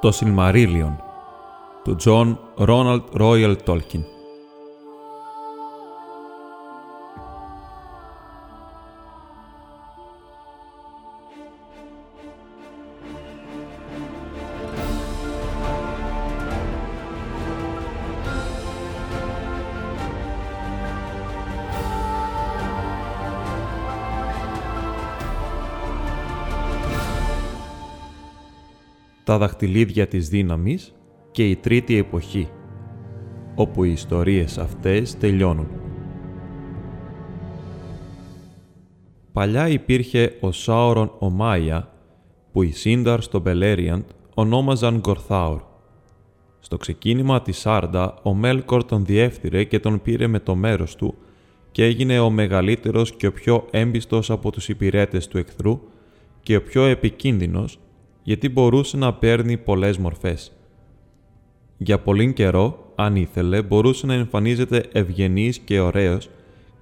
Το Σιλμαρίλιον του Τζον Ρόναλντ Ρόιελ Τολκίν. Τα δαχτυλίδια της δύναμης και η τρίτη εποχή, όπου οι ιστορίες αυτές τελειώνουν. Παλιά υπήρχε ο Σάουρον ο Μάια, που οι Σίνταρ στο Μπελέριαντ ονόμαζαν Γκορθάουρ. Στο ξεκίνημα της Σάρντα, ο Μέλκορ τον διεύθυρε και τον πήρε με το μέρος του και έγινε ο μεγαλύτερος και ο πιο έμπιστος από τους υπηρέτες του εχθρού και ο πιο επικίνδυνος, γιατί μπορούσε να παίρνει πολλές μορφές. Για πολύ καιρό, αν ήθελε, μπορούσε να εμφανίζεται ευγενής και ωραίος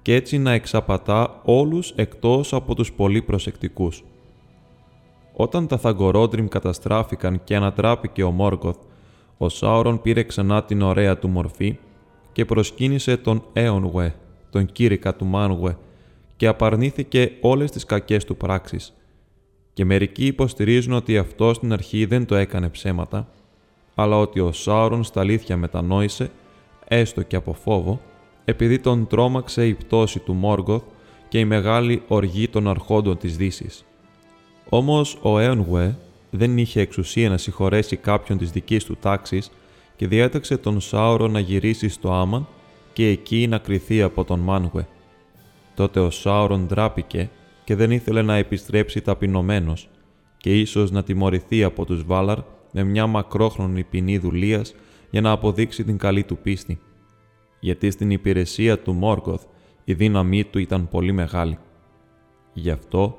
και έτσι να εξαπατά όλους εκτός από τους πολύ προσεκτικούς. Όταν τα Θανγκορόντριμ καταστράφηκαν και ανατράπηκε ο Μόργκοθ, ο Σάουρον πήρε ξανά την ωραία του μορφή και προσκύνησε τον Έονγουε, τον κήρυκα του Μάνουε, και απαρνήθηκε όλες τις κακές του πράξεις. Και μερικοί υποστηρίζουν ότι αυτό στην αρχή δεν το έκανε ψέματα, αλλά ότι ο Σάουρον στα αλήθεια μετανόησε, έστω και από φόβο, επειδή τον τρόμαξε η πτώση του Μόργκοθ και η μεγάλη οργή των αρχόντων της Δύσης. Όμως ο Έονγουε δεν είχε εξουσία να συγχωρέσει κάποιον της δικής του τάξης και διέταξε τον Σάουρον να γυρίσει στο Άμαν και εκεί να κριθεί από τον Μάνουε. Τότε ο Σάουρον ντράπηκε και δεν ήθελε να επιστρέψει ταπεινωμένος και ίσως να τιμωρηθεί από τους Βάλαρ με μια μακρόχρονη ποινή δουλείας για να αποδείξει την καλή του πίστη, γιατί στην υπηρεσία του Μόργκοθ η δύναμή του ήταν πολύ μεγάλη. Γι' αυτό,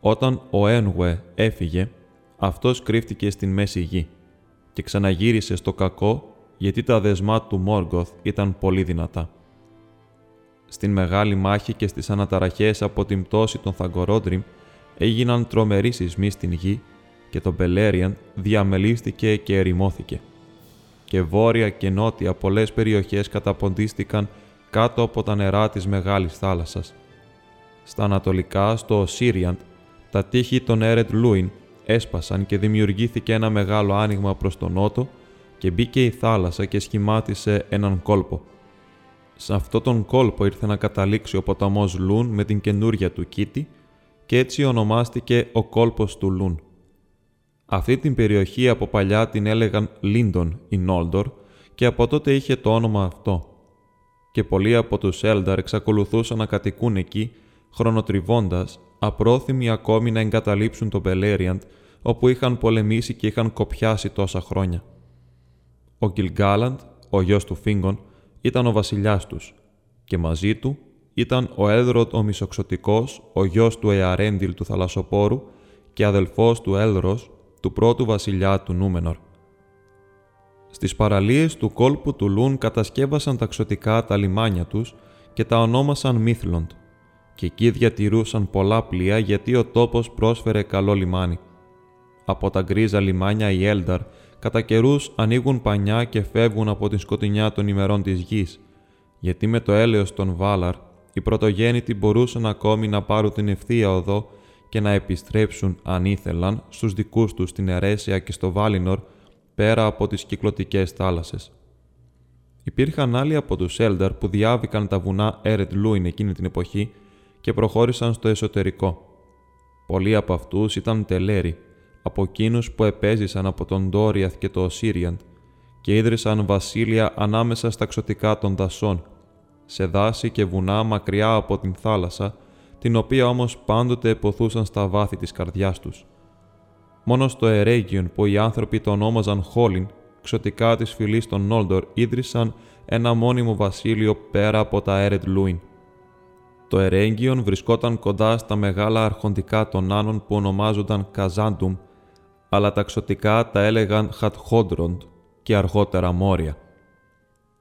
όταν ο Έονγουε έφυγε, αυτός κρύφτηκε στην Μέση Γη και ξαναγύρισε στο κακό, γιατί τα δεσμά του Μόργκοθ ήταν πολύ δυνατά. Στην μεγάλη μάχη και στις αναταραχές από την πτώση των Θανγκορόντριμ έγιναν τρομεροί σεισμοί στην γη και το Μπελέριαντ διαμελίστηκε και ερημώθηκε. Και βόρεια και νότια πολλές περιοχές καταποντίστηκαν κάτω από τα νερά της μεγάλης θάλασσας. Στα ανατολικά, στο Οσίριαντ, τα τείχη των Έρεντ Λούιν έσπασαν και δημιουργήθηκε ένα μεγάλο άνοιγμα προς τον νότο και μπήκε η θάλασσα και σχημάτισε έναν κόλπο. Σε αυτόν τον κόλπο ήρθε να καταλήξει ο ποταμός Λούν με την καινούρια του κήτη και έτσι ονομάστηκε ο κόλπος του Λούν. Αυτή την περιοχή από παλιά την έλεγαν Λίντον ή Νόλδορ και από τότε είχε το όνομα αυτό. Και πολλοί από τους Έλνταρ εξακολουθούσαν να κατοικούν εκεί, χρονοτριβώντας, απρόθυμοι ακόμη να εγκαταλείψουν τον Μπελέριαντ, όπου είχαν πολεμήσει και είχαν κοπιάσει τόσα χρόνια. Ο Γκιλ-γκάλαντ, ο γιος του Φίγκον, ήταν ο βασιλιάς τους και μαζί του ήταν ο Έλροντ ο Μισοξωτικός, ο γιος του Εαρέντιλ του Θαλασσοπόρου και αδελφός του Έλρος, του πρώτου βασιλιά του Νούμενορ. Στις παραλίες του κόλπου του Λούν κατασκεύασαν ταξωτικά τα λιμάνια τους και τα ονόμασαν Μύθλοντ και εκεί διατηρούσαν πολλά πλοία, γιατί ο τόπος πρόσφερε καλό λιμάνι. Από τα γκρίζα λιμάνια οι Έλνταρ κατά καιρούς ανοίγουν πανιά και φεύγουν από την σκοτεινιά των ημερών της γης, γιατί με το έλεος των Βάλαρ οι πρωτογέννητοι μπορούσαν ακόμη να πάρουν την ευθεία οδό και να επιστρέψουν, αν ήθελαν, στους δικούς τους στην Ερέσια και στο Βάλινορ, πέρα από τις κυκλωτικές θάλασσες. Υπήρχαν άλλοι από τους Έλνταρ που διάβηκαν τα βουνά Έρεντ Λούιν εκείνη την εποχή και προχώρησαν στο εσωτερικό. Πολλοί από αυτούς ήταν τελέροι, από εκείνους που επέζησαν από τον Ντόριαθ και το Οσίριαντ και ίδρυσαν βασίλεια ανάμεσα στα ξωτικά των δασών, σε δάση και βουνά μακριά από την θάλασσα, την οποία όμως πάντοτε εποθούσαν στα βάθη της καρδιάς τους. Μόνο στο Ερέγγιον, που οι άνθρωποι το ονόμαζαν Χόλιν, ξωτικά της φυλής των Νόλδορ, ίδρυσαν ένα μόνιμο βασίλειο πέρα από τα Έρεντ Λούιν. Το Ερέγγιον βρισκόταν κοντά στα μεγάλα αρχοντικά των Άνων που ονομάζονταν Καζάντουμ, αλλά τα ξωτικά τα έλεγαν Χατχόντροντ και αργότερα Μόρια.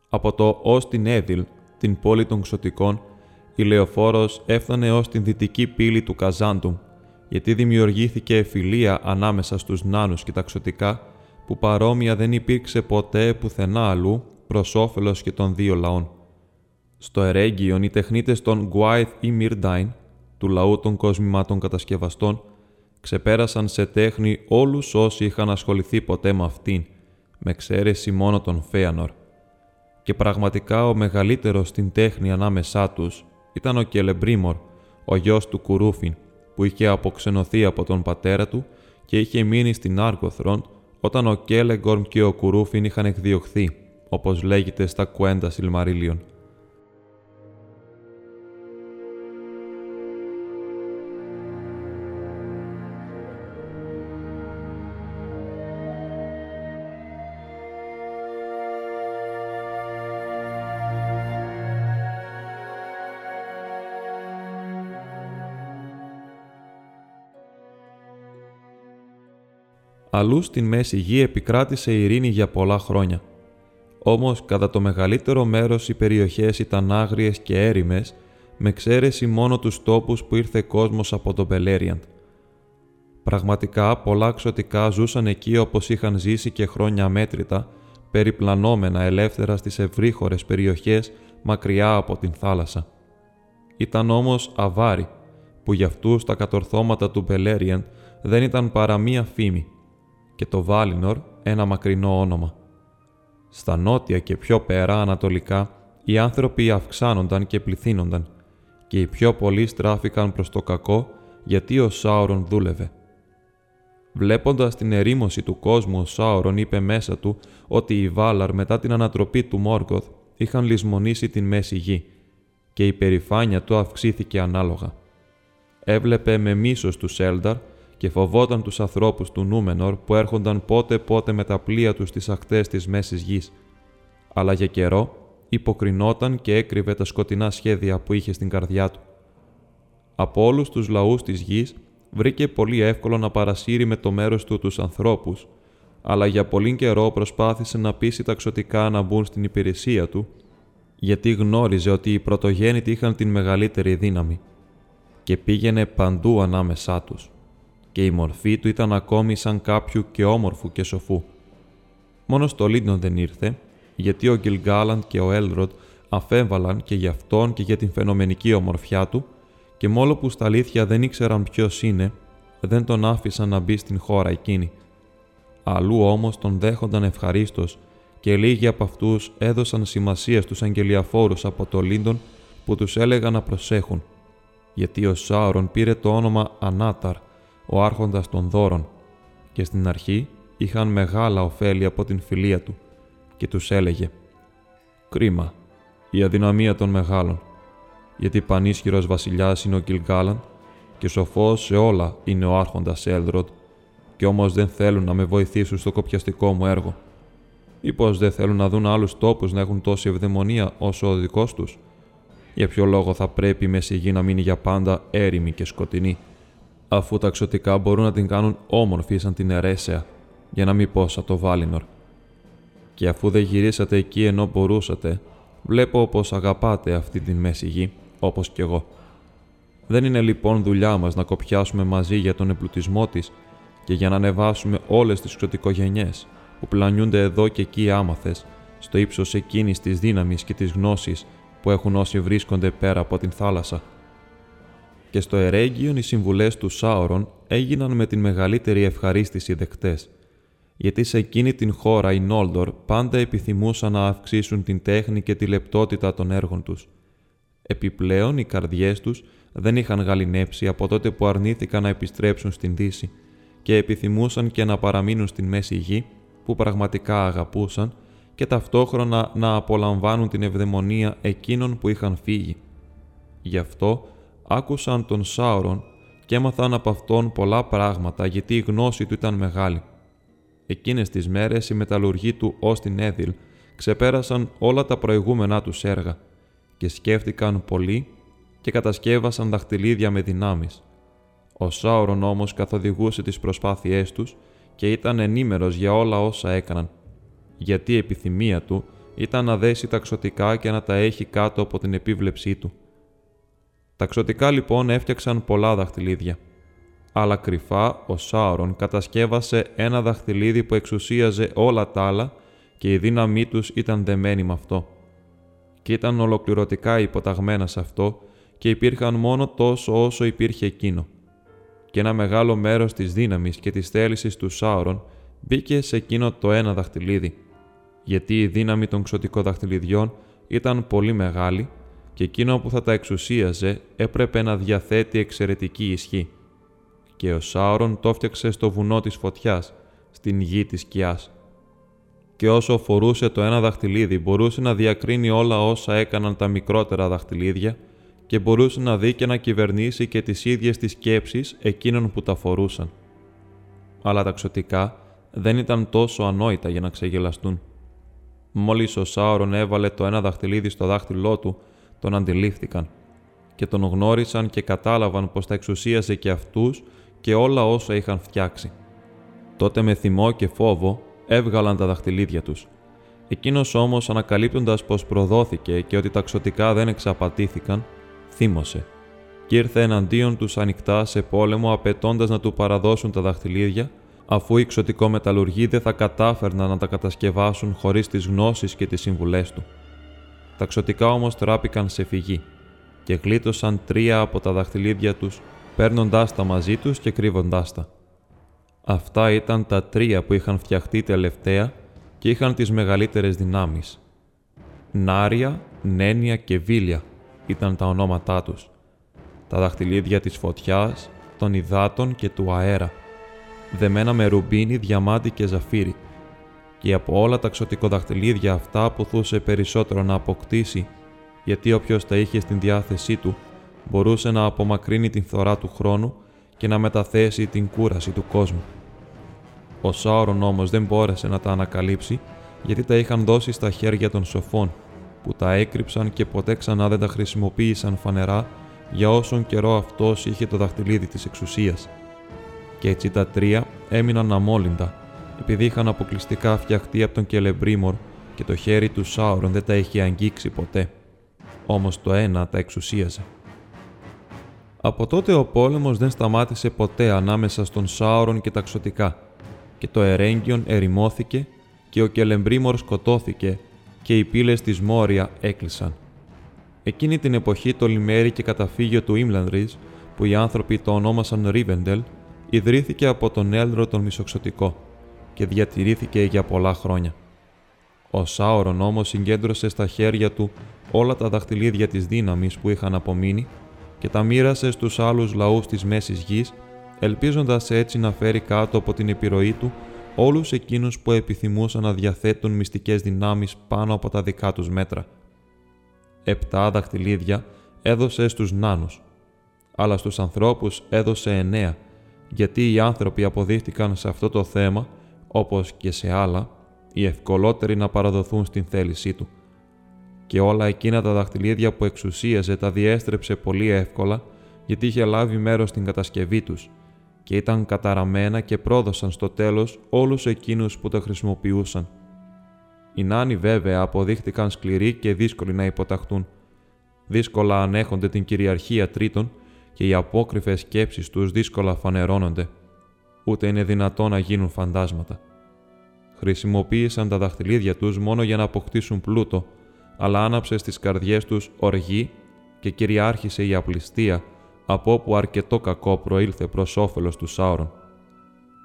Από το ως την Έδιλ, την πόλη των ξωτικών, η λεωφόρος έφτανε ως την δυτική πύλη του Καζάντουμ, γιατί δημιουργήθηκε φιλία ανάμεσα στους Νάνους και τα ξωτικά, που παρόμοια δεν υπήρξε ποτέ πουθενά αλλού προς όφελος και των δύο λαών. Στο Ερέγγιον οι τεχνίτες των Γκουάιθ ή Μυρντάιν, του λαού των κοσμημάτων κατασκευαστών, ξεπέρασαν σε τέχνη όλους όσοι είχαν ασχοληθεί ποτέ με αυτήν, με εξαίρεση μόνο τον Φέανορ. Και πραγματικά ο μεγαλύτερος στην τέχνη ανάμεσά τους ήταν ο Κελεμπρίμορ, ο γιος του Κουρούφιν, που είχε αποξενωθεί από τον πατέρα του και είχε μείνει στην Άργοθρον όταν ο Κέλεγκορμ και ο Κουρούφιν είχαν εκδιωχθεί, όπως λέγεται στα κουέντα Σιλμαρίλιον. Αλλού στην Μέση Γη επικράτησε η ειρήνη για πολλά χρόνια. Όμως, κατά το μεγαλύτερο μέρος οι περιοχές ήταν άγριες και έρημες, με εξαίρεση μόνο τους τόπους που ήρθε κόσμος από τον Μπελέριαντ. Πραγματικά, πολλά ξωτικά ζούσαν εκεί όπως είχαν ζήσει και χρόνια μέτρητα, περιπλανόμενα ελεύθερα στις ευρύχωρες περιοχές μακριά από την θάλασσα. Ήταν όμως αβάροι, που γι' αυτούς τα κατορθώματα του Μπελέριαντ δεν ήταν παρά μία φήμη, και το Βάλινορ ένα μακρινό όνομα. Στα νότια και πιο πέρα ανατολικά οι άνθρωποι αυξάνονταν και πληθύνονταν και οι πιο πολλοί στράφηκαν προς το κακό γιατί ο Σάουρον δούλευε. Βλέποντας την ερήμωση του κόσμου, ο Σάουρον είπε μέσα του ότι οι Βάλαρ μετά την ανατροπή του Μόργκοθ είχαν λησμονήσει την Μέση Γη και η περηφάνεια του αυξήθηκε ανάλογα. Έβλεπε με μίσος τους Έλνταρ και φοβόταν τους ανθρώπους του Νούμενορ που έρχονταν πότε-πότε με τα πλοία τους στις ακτές της Μέσης Γης. Αλλά για καιρό υποκρινόταν και έκρυβε τα σκοτεινά σχέδια που είχε στην καρδιά του. Από όλους τους λαούς της Γης βρήκε πολύ εύκολο να παρασύρει με το μέρος του τους ανθρώπους, αλλά για πολύ καιρό προσπάθησε να πείσει τα ξωτικά να μπουν στην υπηρεσία του, γιατί γνώριζε ότι οι πρωτογέννητοι είχαν την μεγαλύτερη δύναμη και πήγαινε παντού ανάμεσά τους. Και η μορφή του ήταν ακόμη σαν κάποιου και όμορφου και σοφού. Μόνο στο Λίντον δεν ήρθε, γιατί ο Γκιλ-γκάλαντ και ο Έλροντ αφέβαλαν και για αυτόν και για την φαινομενική ομορφιά του και μόλο που στα αλήθεια δεν ήξεραν ποιος είναι, δεν τον άφησαν να μπει στην χώρα εκείνη. Αλλού όμως τον δέχονταν ευχαρίστως και λίγοι από αυτούς έδωσαν σημασία στους αγγελιαφόρους από το Λίντον που τους έλεγαν να προσέχουν, γιατί ο Σάουρον πήρε το όνομα Ανάταρ, ο άρχοντας των δώρων, και στην αρχή είχαν μεγάλα ωφέλη από την φιλία του και τους έλεγε «Κρίμα, η αδυναμία των μεγάλων, γιατί πανίσχυρος βασιλιάς είναι ο Γκιλ-γκάλαντ και σοφός σε όλα είναι ο άρχοντας Έλροντ και όμως δεν θέλουν να με βοηθήσουν στο κοπιαστικό μου έργο. Μήπως δεν θέλουν να δουν άλλους τόπους να έχουν τόση ευδαιμονία όσο ο δικός τους? Για ποιο λόγο θα πρέπει η Μέση Γη να μείνει για πάντα έρημη και σκοτεινή, αφού τα ξωτικά μπορούν να την κάνουν όμορφη σαν την Ερέσεα, για να μην πω σαν το Βάλινορ. Και αφού δεν γυρίσατε εκεί ενώ μπορούσατε, βλέπω πως αγαπάτε αυτή την Μέση Γη, όπως κι εγώ. Δεν είναι λοιπόν δουλειά μας να κοπιάσουμε μαζί για τον εμπλουτισμό της και για να ανεβάσουμε όλες τις ξωτικογενιές που πλανιούνται εδώ και εκεί άμαθες, στο ύψος εκείνης της δύναμης και της γνώσης που έχουν όσοι βρίσκονται πέρα από την θάλασσα». Και στο Ερέγγιον οι συμβουλές του Σάουρον έγιναν με την μεγαλύτερη ευχαρίστηση δεκτές, γιατί σε εκείνη την χώρα οι Νόλδορ πάντα επιθυμούσαν να αυξήσουν την τέχνη και τη λεπτότητα των έργων τους. Επιπλέον οι καρδιές τους δεν είχαν γαληνέψει από τότε που αρνήθηκαν να επιστρέψουν στην Δύση και επιθυμούσαν και να παραμείνουν στην Μέση Γη που πραγματικά αγαπούσαν και ταυτόχρονα να απολαμβάνουν την ευδαιμονία εκείνων που είχαν φύγει. Γι' αυτό άκουσαν τον Σάουρον και έμαθαν από αυτόν πολλά πράγματα γιατί η γνώση του ήταν μεγάλη. Εκείνες τις μέρες οι μεταλλουργοί του ως την Έδιλ ξεπέρασαν όλα τα προηγούμενά τους έργα και σκέφτηκαν πολύ και κατασκεύασαν δαχτυλίδια με δυνάμεις. Ο Σάουρον όμως καθοδηγούσε τις προσπάθειές τους και ήταν ενήμερος για όλα όσα έκαναν, γιατί η επιθυμία του ήταν να δέσει τα ξωτικά και να τα έχει κάτω από την επίβλεψή του. Τα ξωτικά λοιπόν έφτιαξαν πολλά δαχτυλίδια. αλλά κρυφά ο Σάουρον κατασκεύασε ένα δαχτυλίδι που εξουσίαζε όλα τα άλλα και η δύναμή τους ήταν δεμένη με αυτό. Κι ήταν ολοκληρωτικά υποταγμένα σε αυτό και υπήρχαν μόνο τόσο όσο υπήρχε εκείνο. Και ένα μεγάλο μέρος της δύναμης και της θέλησης του Σάουρον μπήκε σε εκείνο το ένα δαχτυλίδι, γιατί η δύναμη των ξωτικών δαχτυλιδιών ήταν πολύ μεγάλη και εκείνο που θα τα εξουσίαζε έπρεπε να διαθέτει εξαιρετική ισχύ. Και ο Σάουρον το φτιάξε στο βουνό της φωτιάς, στην γη της σκιάς. Και όσο φορούσε το ένα δαχτυλίδι μπορούσε να διακρίνει όλα όσα έκαναν τα μικρότερα δαχτυλίδια και μπορούσε να δει και να κυβερνήσει και τις ίδιες τις σκέψεις εκείνων που τα φορούσαν. Αλλά τα ξωτικά δεν ήταν τόσο ανόητα για να ξεγελαστούν. Μόλις ο Σάουρον έβαλε το ένα δαχτυλίδι στο δάχτυλό του, τον αντιλήφθηκαν και τον γνώρισαν και κατάλαβαν πως τα εξουσίασε και αυτούς και όλα όσα είχαν φτιάξει. Τότε με θυμό και φόβο έβγαλαν τα δαχτυλίδια τους. Εκείνος όμως, ανακαλύπτοντας πως προδόθηκε και ότι τα ξωτικά δεν εξαπατήθηκαν, θύμωσε και ήρθε εναντίον τους ανοιχτά σε πόλεμο απαιτώντας να του παραδώσουν τα δαχτυλίδια, αφού οι ξωτικομεταλλουργοί δεν θα κατάφερναν να τα κατασκευάσουν χωρίς τις γνώσεις και τις συμβουλές του. Τα ξωτικά όμως τράπηκαν σε φυγή και γλίτωσαν 3 από τα δαχτυλίδια τους, παίρνοντάς τα μαζί τους και κρύβοντάς τα. Αυτά ήταν τα 3 που είχαν φτιαχτεί τελευταία και είχαν τις μεγαλύτερες δυνάμεις. Νάρια, Νένια και Βίλια ήταν τα ονόματά τους, τα δαχτυλίδια της φωτιάς, των υδάτων και του αέρα, δεμένα με ρουμπίνι, διαμάντι και ζαφύρι, και από όλα τα ξωτικοδαχτυλίδια αυτά αποθούσε περισσότερο να αποκτήσει, γιατί όποιος τα είχε στην διάθεσή του μπορούσε να απομακρύνει την φθορά του χρόνου και να μεταθέσει την κούραση του κόσμου. Ο Σάουρον όμως δεν μπόρεσε να τα ανακαλύψει, γιατί τα είχαν δώσει στα χέρια των σοφών, που τα έκρυψαν και ποτέ ξανά δεν τα χρησιμοποίησαν φανερά για όσον καιρό αυτός είχε το δαχτυλίδι της εξουσίας. Και έτσι τα 3 έμειναν αμόλυντα, επειδή είχαν αποκλειστικά φτιαχτεί από τον Κελεμπρίμορ και το χέρι του Σάουρον δεν τα είχε αγγίξει ποτέ. Όμως το ένα τα εξουσίαζε. Από τότε ο πόλεμος δεν σταμάτησε ποτέ ανάμεσα στον Σάουρον και τα ξωτικά, και το Ερέγγιον ερημώθηκε και ο Κελεμπρίμορ σκοτώθηκε και οι πύλες της Μόρια έκλεισαν. Εκείνη την εποχή το λιμέρι και καταφύγιο του Ιμλάντρις, που οι άνθρωποι το ονόμασαν Ρίβεντελ, ιδρύθηκε από τον Έλροντ τον Μισοξωτικό και διατηρήθηκε για πολλά χρόνια. Ο Σάουρον όμως συγκέντρωσε στα χέρια του όλα τα δαχτυλίδια της δύναμης που είχαν απομείνει και τα μοίρασε στους άλλους λαούς της Μέσης Γης, ελπίζοντας έτσι να φέρει κάτω από την επιρροή του όλους εκείνους που επιθυμούσαν να διαθέτουν μυστικές δυνάμεις πάνω από τα δικά τους μέτρα. 7 δαχτυλίδια έδωσε στους νάνους, αλλά στους ανθρώπους έδωσε 9, γιατί οι άνθρωποι αποδείχτηκαν σε αυτό το θέμα, όπως και σε άλλα, οι ευκολότεροι να παραδοθούν στην θέλησή του. Και όλα εκείνα τα δαχτυλίδια που εξουσίαζε τα διέστρεψε πολύ εύκολα, γιατί είχε λάβει μέρος στην κατασκευή τους και ήταν καταραμένα και πρόδωσαν στο τέλος όλους εκείνους που τα χρησιμοποιούσαν. Οι νάνοι βέβαια αποδείχτηκαν σκληροί και δύσκολοι να υποταχτούν. Δύσκολα ανέχονται την κυριαρχία τρίτων και οι απόκριφες σκέψεις τους δύσκολα φανερώνονται. Ούτε είναι δυνατό να γίνουν φαντάσματα. Χρησιμοποίησαν τα δαχτυλίδια τους μόνο για να αποκτήσουν πλούτο, αλλά άναψε στις καρδιές τους οργή και κυριάρχησε η απληστία, από όπου αρκετό κακό προήλθε προς όφελος του Σάουρον.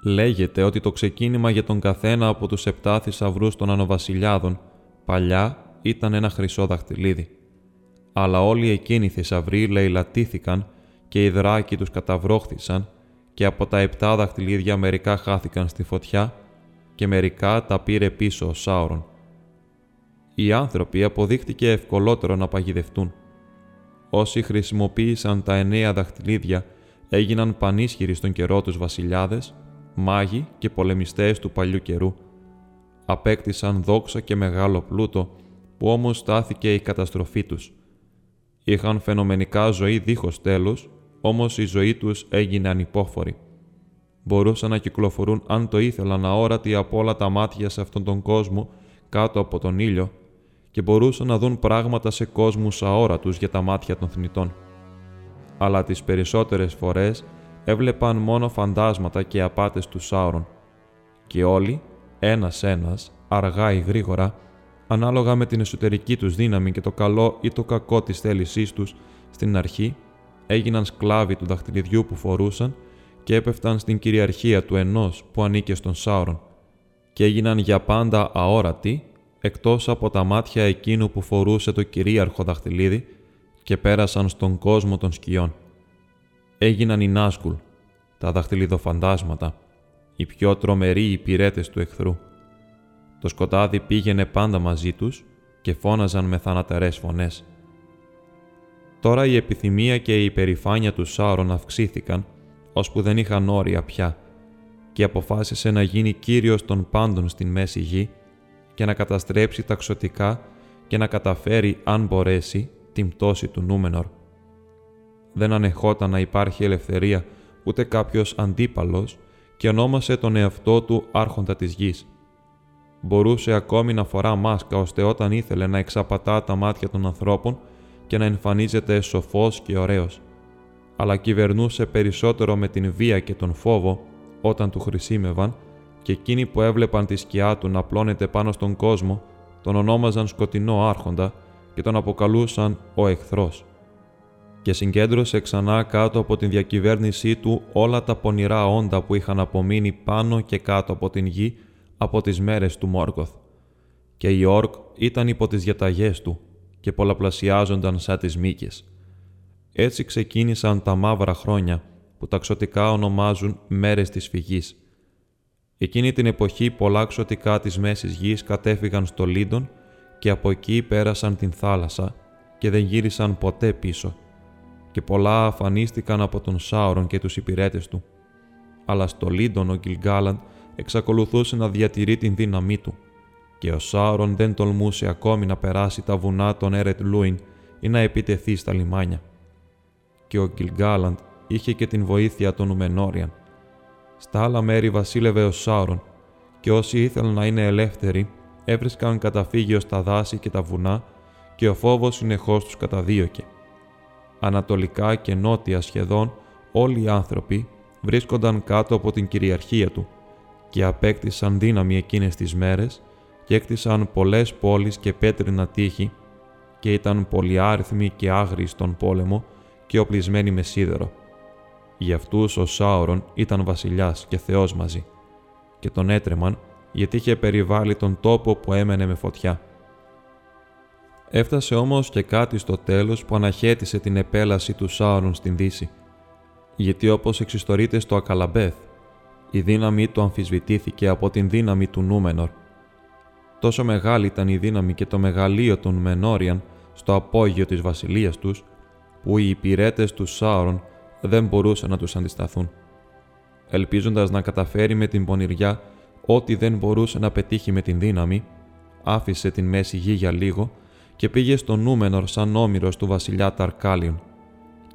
Λέγεται ότι το ξεκίνημα για τον καθένα από τους 7 θησαυρούς των Ανοβασιλιάδων παλιά ήταν ένα χρυσό δαχτυλίδι. Αλλά όλοι εκείνοι οι θησαυροί λαιλατήθηκαν και οι δράκοι τους καταβρόχθησαν και από τα 7 δαχτυλίδια μερικά χάθηκαν στη φωτιά και μερικά τα πήρε πίσω ο Σάουρον. Οι άνθρωποι αποδείχτηκε ευκολότερο να παγιδευτούν. Όσοι χρησιμοποίησαν τα 9 δαχτυλίδια έγιναν πανίσχυροι στον καιρό τους βασιλιάδες, μάγοι και πολεμιστές του παλιού καιρού. Απέκτησαν δόξα και μεγάλο πλούτο, που όμως στάθηκε η καταστροφή τους. Είχαν φαινομενικά ζωή δίχως τέλος, όμως η ζωή τους έγινε ανυπόφορη. Μπορούσαν να κυκλοφορούν αν το ήθελαν αόρατοι από όλα τα μάτια σε αυτόν τον κόσμο κάτω από τον ήλιο και μπορούσαν να δουν πράγματα σε κόσμους αόρατους για τα μάτια των θνητών. Αλλά τις περισσότερες φορές έβλεπαν μόνο φαντάσματα και απάτες του Σάουρον. Και όλοι, ένας-ένας, αργά ή γρήγορα, ανάλογα με την εσωτερική τους δύναμη και το καλό ή το κακό της θέλησής τους, στην αρχή έγιναν σκλάβοι του δαχτυλιδιού που φορούσαν και έπεφταν στην κυριαρχία του ενός που ανήκε στον Σάουρον και έγιναν για πάντα αόρατοι, εκτός από τα μάτια εκείνου που φορούσε το κυρίαρχο δαχτυλίδι και πέρασαν στον κόσμο των σκιών. Έγιναν οι Νάσκουλ, τα δαχτυλιδοφαντάσματα, οι πιο τρομεροί υπηρέτες του εχθρού. Το σκοτάδι πήγαινε πάντα μαζί τους και φώναζαν με θανατερές φωνές. Τώρα η επιθυμία και η υπερηφάνεια του Σάουρον αυξήθηκαν, ώσπου δεν είχαν όρια πια, και αποφάσισε να γίνει κύριος των πάντων στην Μέση Γη και να καταστρέψει ταξωτικά και να καταφέρει, αν μπορέσει, την πτώση του Νούμενορ. Δεν ανεχόταν να υπάρχει ελευθερία ούτε κάποιος αντίπαλος και ονόμασε τον εαυτό του άρχοντα της γης. Μπορούσε ακόμη να φορά μάσκα ώστε όταν ήθελε να εξαπατά τα μάτια των ανθρώπων και να εμφανίζεται σοφός και ωραίος, αλλά κυβερνούσε περισσότερο με την βία και τον φόβο όταν του χρησίμευαν και εκείνοι που έβλεπαν τη σκιά του να πλώνεται πάνω στον κόσμο τον ονόμαζαν σκοτεινό άρχοντα και τον αποκαλούσαν ο εχθρός. Και συγκέντρωσε ξανά κάτω από την διακυβέρνησή του όλα τα πονηρά όντα που είχαν απομείνει πάνω και κάτω από την γη από τις μέρες του Μόργκοθ. Και οι Ορκ ήταν υπό τις διαταγές του και πολλαπλασιάζονταν σαν τις μύκες. Έτσι ξεκίνησαν τα μαύρα χρόνια που ταξωτικά ονομάζουν μέρες της φυγής. Εκείνη την εποχή πολλά ξωτικά της Μέσης Γης κατέφυγαν στο Λίντον και από εκεί πέρασαν την θάλασσα και δεν γύρισαν ποτέ πίσω. Και πολλά αφανίστηκαν από τον Σάουρον και τους υπηρέτες του. Αλλά στο Λίντον ο Γκιλ-γκάλαντ εξακολουθούσε να διατηρεί την δύναμή του και ο Σάουρον δεν τολμούσε ακόμη να περάσει τα βουνά των Έρεντ Λούιν ή να επιτεθεί στα λιμάνια. Και ο Γκιλ-γκάλαντ είχε και την βοήθεια των Νουμενόριαν. Στα άλλα μέρη βασίλευε ο Σάουρον και όσοι ήθελαν να είναι ελεύθεροι έβρισκαν καταφύγιο στα δάση και τα βουνά και ο φόβος συνεχώς τους καταδίωκε. Ανατολικά και νότια σχεδόν όλοι οι άνθρωποι βρίσκονταν κάτω από την κυριαρχία του και απέκτησαν δύναμη εκείνες τις μέρες και έκτισαν πολλές πόλεις και πέτρινα τείχη και ήταν πολυάριθμοι και άγριοι στον πόλεμο και οπλισμένοι με σίδερο. Για αυτούς ο Σάουρον ήταν βασιλιάς και θεός μαζί και τον έτρεμαν γιατί είχε περιβάλει τον τόπο που έμενε με φωτιά. Έφτασε όμως και κάτι στο τέλος που αναχέτησε την επέλαση του Σάουρον στην Δύση. Γιατί όπως εξιστορείται στο Ακαλαμπέθ, η δύναμη του αμφισβητήθηκε από την δύναμη του Νούμενορ. Τόσο μεγάλη ήταν η δύναμη και το μεγαλείο των Μενόριαν στο απόγειο της βασιλείας τους, που οι υπηρέτες του Σάουρον δεν μπορούσαν να τους αντισταθούν. Ελπίζοντας να καταφέρει με την πονηριά ό,τι δεν μπορούσε να πετύχει με την δύναμη, άφησε την Μέση Γη για λίγο και πήγε στο Νούμενορ σαν όμηρος του βασιλιά Ταρκάλιον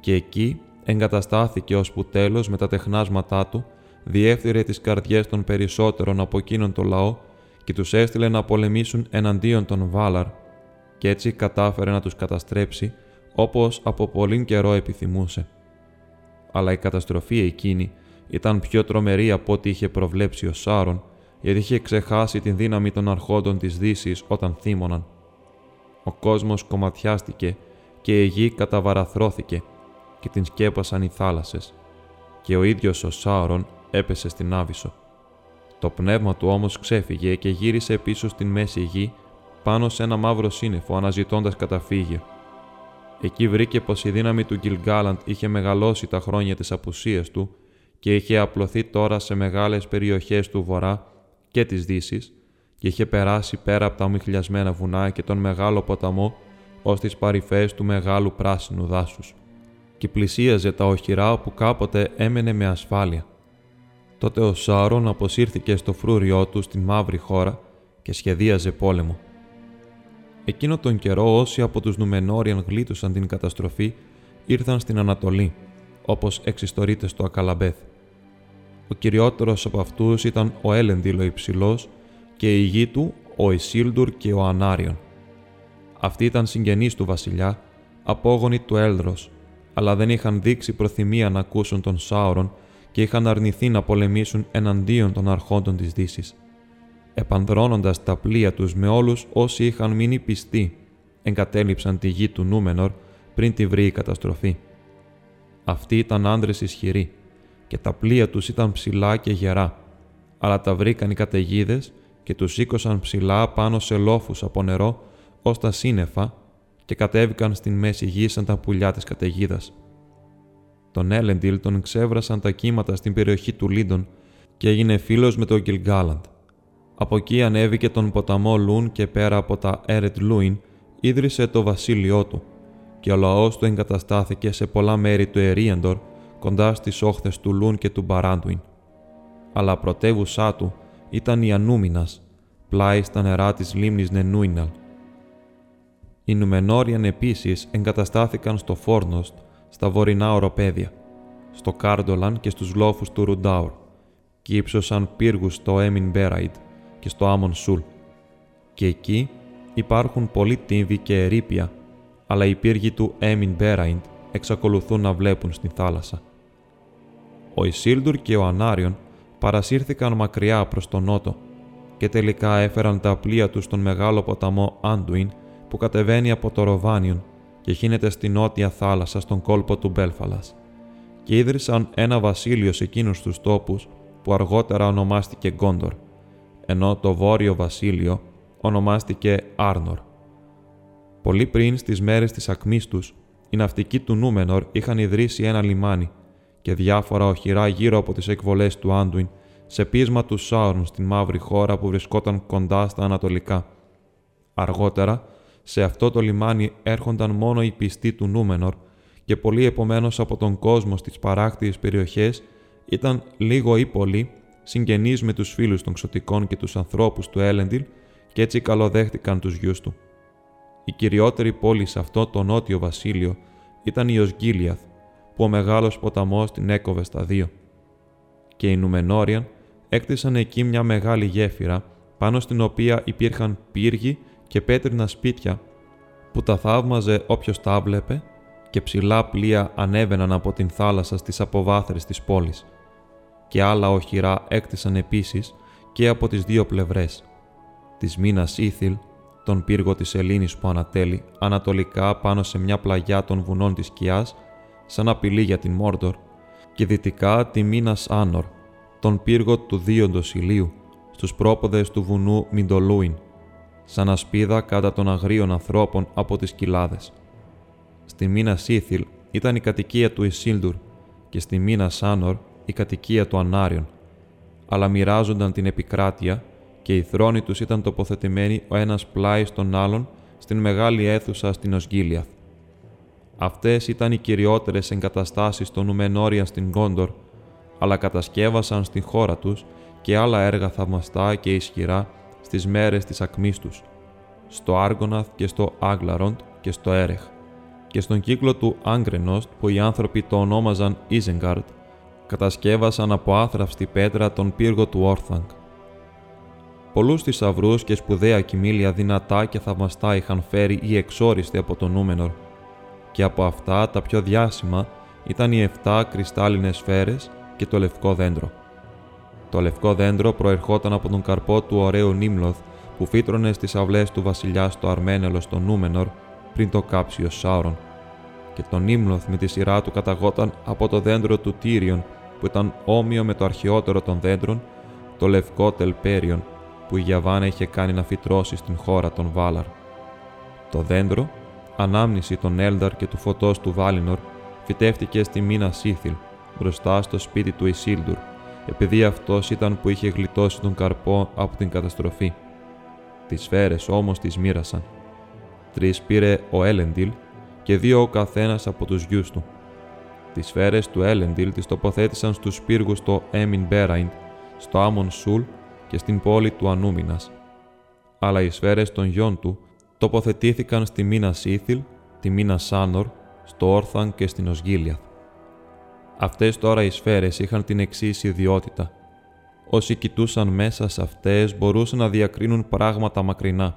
και εκεί εγκαταστάθηκε ώσπου τέλος με τα τεχνάσματά του διέφθηρε τις καρδιές των περισσότερων από εκείνον το λαό και τους έστειλε να πολεμήσουν εναντίον των Βάλαρ και έτσι κατάφερε να τους καταστρέψει όπως από πολύ καιρό επιθυμούσε. Αλλά η καταστροφή εκείνη ήταν πιο τρομερή από ό,τι είχε προβλέψει ο Σάουρον γιατί είχε ξεχάσει την δύναμη των αρχόντων της Δύσης όταν θύμωναν. Ο κόσμος κομματιάστηκε και η γη καταβαραθρώθηκε και την σκέπασαν οι θάλασσες και ο ίδιος ο Σάουρον έπεσε στην Άβυσσο. Το πνεύμα του όμως ξέφυγε και γύρισε πίσω στην Μέση Γη πάνω σε ένα μαύρο σύννεφο αναζητώντας καταφύγιο. Εκεί βρήκε πως η δύναμη του Γκιλ-γκάλαντ είχε μεγαλώσει τα χρόνια της απουσίας του και είχε απλωθεί τώρα σε μεγάλες περιοχές του Βορρά και της Δύσης και είχε περάσει πέρα από τα ομιχλιασμένα βουνά και τον μεγάλο ποταμό ως τις παρυφές του μεγάλου πράσινου δάσους και πλησίαζε τα οχυρά όπου κάποτε έμενε με ασφάλεια. Τότε ο Σάουρον αποσύρθηκε στο φρούριό του στην μαύρη χώρα και σχεδίαζε πόλεμο. Εκείνο τον καιρό όσοι από τους Νουμενόριαν γλίτωσαν την καταστροφή ήρθαν στην Ανατολή, όπως εξιστορείται στο Ακαλαμπέθ. Ο κυριότερος από αυτούς ήταν ο Έλεντιλ ο Υψηλός και η γη του ο Ισίλντουρ και ο Ανάριον. Αυτοί ήταν συγγενείς του βασιλιά, απόγονοι του Έλδρος, αλλά δεν είχαν δείξει προθυμία να ακούσουν τον Σάουρον και είχαν αρνηθεί να πολεμήσουν εναντίον των αρχόντων της Δύσης, επανδρώνοντας τα πλοία τους με όλους όσοι είχαν μείνει πιστοί, εγκατέλειψαν τη γη του Νούμενορ πριν τη βρει η καταστροφή. Αυτοί ήταν άνδρες ισχυροί και τα πλοία τους ήταν ψηλά και γερά, αλλά τα βρήκαν οι καταιγίδες και τους σήκωσαν ψηλά πάνω σε λόφους από νερό ως τα σύννεφα και κατέβηκαν στην Μέση Γη σαν τα πουλιά της καταιγίδας. Τον Έλεντιλ τον ξέβρασαν τα κύματα στην περιοχή του Λίντον και έγινε φίλος με τον Γκιλ-γκάλαντ. Από εκεί ανέβηκε τον ποταμό Λούν και πέρα από τα Έρεντ Λούιν ίδρυσε το βασίλειό του και ο λαός του εγκαταστάθηκε σε πολλά μέρη του Ερίαντορ κοντά στις όχθες του Λούν και του Μπαράντουιν. Αλλά πρωτεύουσά του ήταν η Ανούμινας, πλάι στα νερά της λίμνης Νενούιναλ. Οι Νουμενόριαν επίσης εγκαταστάθηκαν στο Φόρνοστ, στα βορεινά οροπέδια, στο Κάρντολαν και στους λόφους του Ρουντάουρ και ύψωσαν πύργους στο Έμιν Μπέραϊντ και στο Άμον Σούλ. Και εκεί υπάρχουν πολλοί τύμβοι και ερείπια, αλλά οι πύργοι του Έμιν Μπέραϊντ εξακολουθούν να βλέπουν στην θάλασσα. Ο Ισίλντουρ και ο Ανάριον παρασύρθηκαν μακριά προς τον νότο και τελικά έφεραν τα πλοία τους στον μεγάλο ποταμό Άντουιν που κατεβαίνει από το Ροβάνιον και χύνεται στη νότια θάλασσα στον κόλπο του Μπέλφαλας και ίδρυσαν ένα βασίλειο σε εκείνους τους τόπους που αργότερα ονομάστηκε Γκόντορ, ενώ το βόρειο βασίλειο ονομάστηκε Άρνορ. Πολύ πριν στις μέρες της ακμής τους, οι ναυτικοί του Νούμενορ είχαν ιδρύσει ένα λιμάνι και διάφορα οχυρά γύρω από τις εκβολές του Άντουιν σε πείσμα του Σάουρον στην μαύρη χώρα που βρισκόταν κοντά στα ανατολικά. Αργότερα, σε αυτό το λιμάνι έρχονταν μόνο οι πιστοί του Νούμενορ και πολλοί επομένως από τον κόσμο στις παράκτιες περιοχές ήταν λίγο ή πολύ συγγενείς με τους φίλους των Ξωτικών και τους ανθρώπους του Έλεντιλ και έτσι καλοδέχτηκαν τους γιους του. Η κυριότερη πόλη σε αυτό το νότιο βασίλειο ήταν η Οσγκίλιαθ, που ο μεγάλος ποταμός την έκοβε στα δύο. Και οι Νουμενόριαν έκτισαν εκεί μια μεγάλη γέφυρα πάνω στην οποία υπήρχαν πύργοι και πέτρινα σπίτια που τα θαύμαζε όποιος τα βλέπε και ψηλά πλοία ανέβαιναν από την θάλασσα στις αποβάθρες της πόλης. Και άλλα οχυρά έκτισαν επίσης και από τις δύο πλευρές, της Μίνας Ήθιλ, τον πύργο της Ελλήνης που ανατέλει ανατολικά πάνω σε μια πλαγιά των βουνών της Σκιάς, σαν απειλή για την Μόρντορ, και δυτικά τη Μίνας Άνορ, τον πύργο του Δίοντος Ηλίου, στους πρόποδες του βουνού Μιντολούιν, σαν ασπίδα κατά των αγρίων ανθρώπων από τις κοιλάδες. Στη Μίνας Ήθιλ ήταν η κατοικία του Ισίλντουρ και στη Μίνας Άνορ η κατοικία του Ανάριον, αλλά μοιράζονταν την επικράτεια και οι θρόνοι τους ήταν τοποθετημένοι ο ένας πλάι στον άλλον στην μεγάλη αίθουσα στην Οσγκίλιαθ. Αυτές ήταν οι κυριότερες εγκαταστάσεις των Νουμενόριαν στην Γκόντορ, αλλά κατασκεύασαν στη χώρα τους και άλλα έργα θαυμαστά και ισχυρά στις μέρες της ακμής τους, στο Άργοναθ και στο Άγλαροντ και στο Έρεχ, και στον κύκλο του Άγκρενοστ που οι άνθρωποι το ονόμαζαν Ιζενγκάρντ, κατασκεύασαν από άθραυστη πέτρα τον πύργο του Όρθαγκ. Πολλούς θησαυρούς και σπουδαία κοιμήλια δυνατά και θαυμαστά είχαν φέρει οι εξόριστοι από τον Νούμενορ, και από αυτά τα πιο διάσημα ήταν οι 7 κρυστάλλινες σφαίρες και το λευκό δέντρο. Το λευκό δέντρο προερχόταν από τον καρπό του ωραίου Νίμλοθ που φύτρωνε στις αυλές του βασιλιά στο Αρμένελο στο Νούμενορ πριν το κάψει ο Σάουρον, και το Νίμλοθ με τη σειρά του καταγόταν από το δέντρο του Τύριον που ήταν όμοιο με το αρχαιότερο των δέντρων, το λευκό Τελπέριον που η Γιαβάνα είχε κάνει να φυτρώσει στην χώρα των Βάλαρ. Το δέντρο, ανάμνηση των Έλνταρ και του φωτός του Βάλινορ, φυτεύτηκε στη Μίνας Ήθιλ μπροστά στο σπίτι του Ισίλντουρ, επειδή αυτός ήταν που είχε γλιτώσει τον καρπό από την καταστροφή. Τις σφαίρες όμως τις μοίρασαν. 3 πήρε ο Έλεντιλ και 2 ο καθένας από τους γιους του. Τις σφαίρες του Έλεντιλ τις τοποθέτησαν στους πύργους στο Έμιν Μπέραϊντ, στο Άμον Σούλ και στην πόλη του Ανούμινας. Αλλά οι σφαίρες των γιών του τοποθετήθηκαν στη Μίνας Ήθιλ, τη Μίνας Άνορ, στο Όρθαν και στην Οσγκίλιαθ. Αυτές τώρα οι σφαίρες είχαν την εξής ιδιότητα. Όσοι κοιτούσαν μέσα σε αυτές μπορούσαν να διακρίνουν πράγματα μακρινά,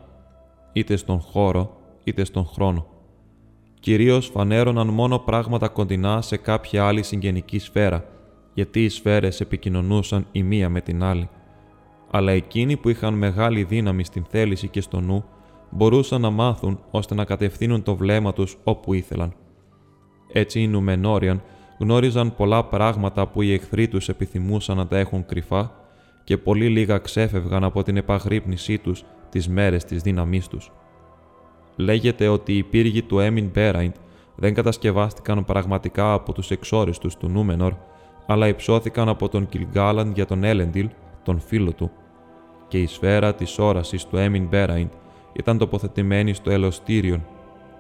είτε στον χώρο είτε στον χρόνο. Κυρίως φανέρωναν μόνο πράγματα κοντινά σε κάποια άλλη συγγενική σφαίρα, γιατί οι σφαίρες επικοινωνούσαν η μία με την άλλη. Αλλά εκείνοι που είχαν μεγάλη δύναμη στην θέληση και στο νου μπορούσαν να μάθουν ώστε να κατευθύνουν το βλέμμα τους όπου ήθελαν. Έτσι οι Νουμενόριαν γνώριζαν πολλά πράγματα που οι εχθροί τους επιθυμούσαν να τα έχουν κρυφά και πολύ λίγα ξέφευγαν από την επαγρύπνησή τους τις μέρες της δύναμής τους. Λέγεται ότι οι πύργοι του Έμιν Μπέραϊντ δεν κατασκευάστηκαν πραγματικά από τους εξόριστους του Νούμενορ, αλλά υψώθηκαν από τον Γκιλ-γκάλαντ για τον Έλεντιλ, τον φίλο του, και η σφαίρα της όρασης του Έμιν Μπέραϊντ ήταν τοποθετημένη στο Ελωστήριον,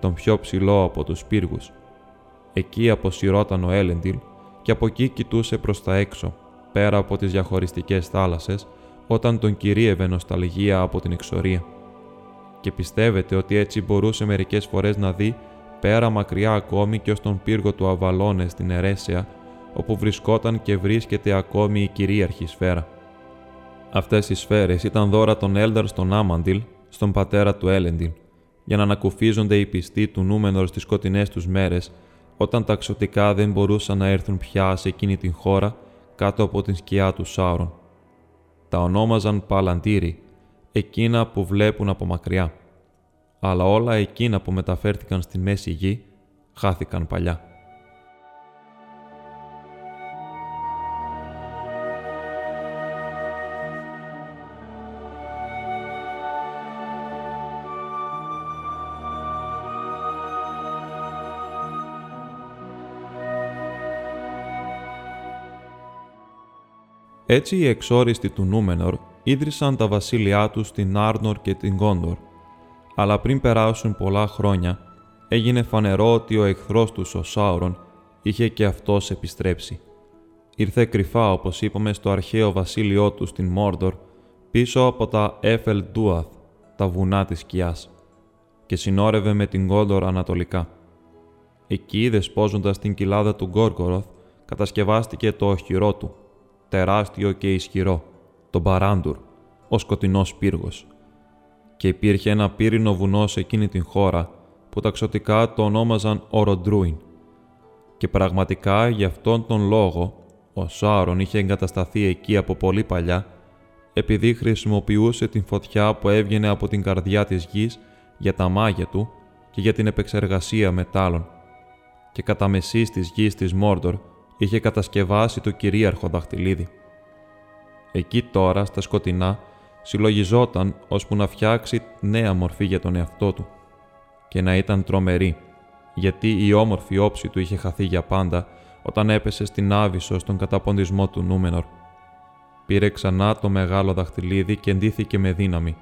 τον πιο ψηλό από τους πύργους. Εκεί αποσυρώταν ο Έλεντιλ και από εκεί κοιτούσε προς τα έξω, πέρα από τις διαχωριστικές θάλασσες, όταν τον κυρίευε νοσταλγία από την εξορία. Και πιστεύεται ότι έτσι μπορούσε μερικές φορές να δει πέρα μακριά ακόμη και ως τον πύργο του Αβαλώνε στην Ερέσεα, όπου βρισκόταν και βρίσκεται ακόμη η κυρίαρχη σφαίρα. Αυτές οι σφαίρες ήταν δώρα των Έλνταρ στον Άμαντιλ, στον πατέρα του Έλεντιλ, για να ανακουφίζονται οι πιστοί του Νούμενορ στις σκοτεινές τους μέρες, όταν τα αξιωτικά δεν μπορούσαν να έρθουν πια σε εκείνη την χώρα κάτω από την σκιά του Σάουρον. Τα ονόμαζαν Παλαντήρι, εκείνα που βλέπουν από μακριά. Αλλά όλα εκείνα που μεταφέρθηκαν στη Μέση Γη χάθηκαν παλιά. Έτσι οι εξόριστοι του Νούμενορ ίδρυσαν τα βασίλειά τους στην Άρνορ και την Κόντορ, αλλά πριν περάσουν πολλά χρόνια έγινε φανερό ότι ο εχθρός τους, ο Σάουρον, είχε και αυτός επιστρέψει. Ήρθε κρυφά, όπως είπαμε, στο αρχαίο βασίλειό του στην Μόρντορ, πίσω από τα Έφελ Ντούαθ, τα βουνά της σκιάς, και συνόρευε με την Κόντορ ανατολικά. Εκεί, δεσπόζοντας την κοιλάδα του Γκόργκοροθ, κατασκευάστηκε το οχυρό του, τεράστιο και ισχυρό, τον Παράντουρ, ο σκοτεινός πύργος. Και υπήρχε ένα πύρινο βουνό σε εκείνη την χώρα που τα ξωτικά το ονόμαζαν Οροντρούιν. Και πραγματικά γι' αυτόν τον λόγο ο Σάουρον είχε εγκατασταθεί εκεί από πολύ παλιά, επειδή χρησιμοποιούσε την φωτιά που έβγαινε από την καρδιά της γης για τα μάγια του και για την επεξεργασία μετάλλων. Και κατά μεσής της γης της Μόρντορ είχε κατασκευάσει το κυρίαρχο δαχτυλίδι. Εκεί τώρα, στα σκοτεινά, συλλογιζόταν ώσπου να φτιάξει νέα μορφή για τον εαυτό του. Και να ήταν τρομερή, γιατί η όμορφη όψη του είχε χαθεί για πάντα όταν έπεσε στην Άβυσσο στον καταποντισμό του Νούμενορ. Πήρε ξανά το μεγάλο δαχτυλίδι και ντύθηκε με δύναμη,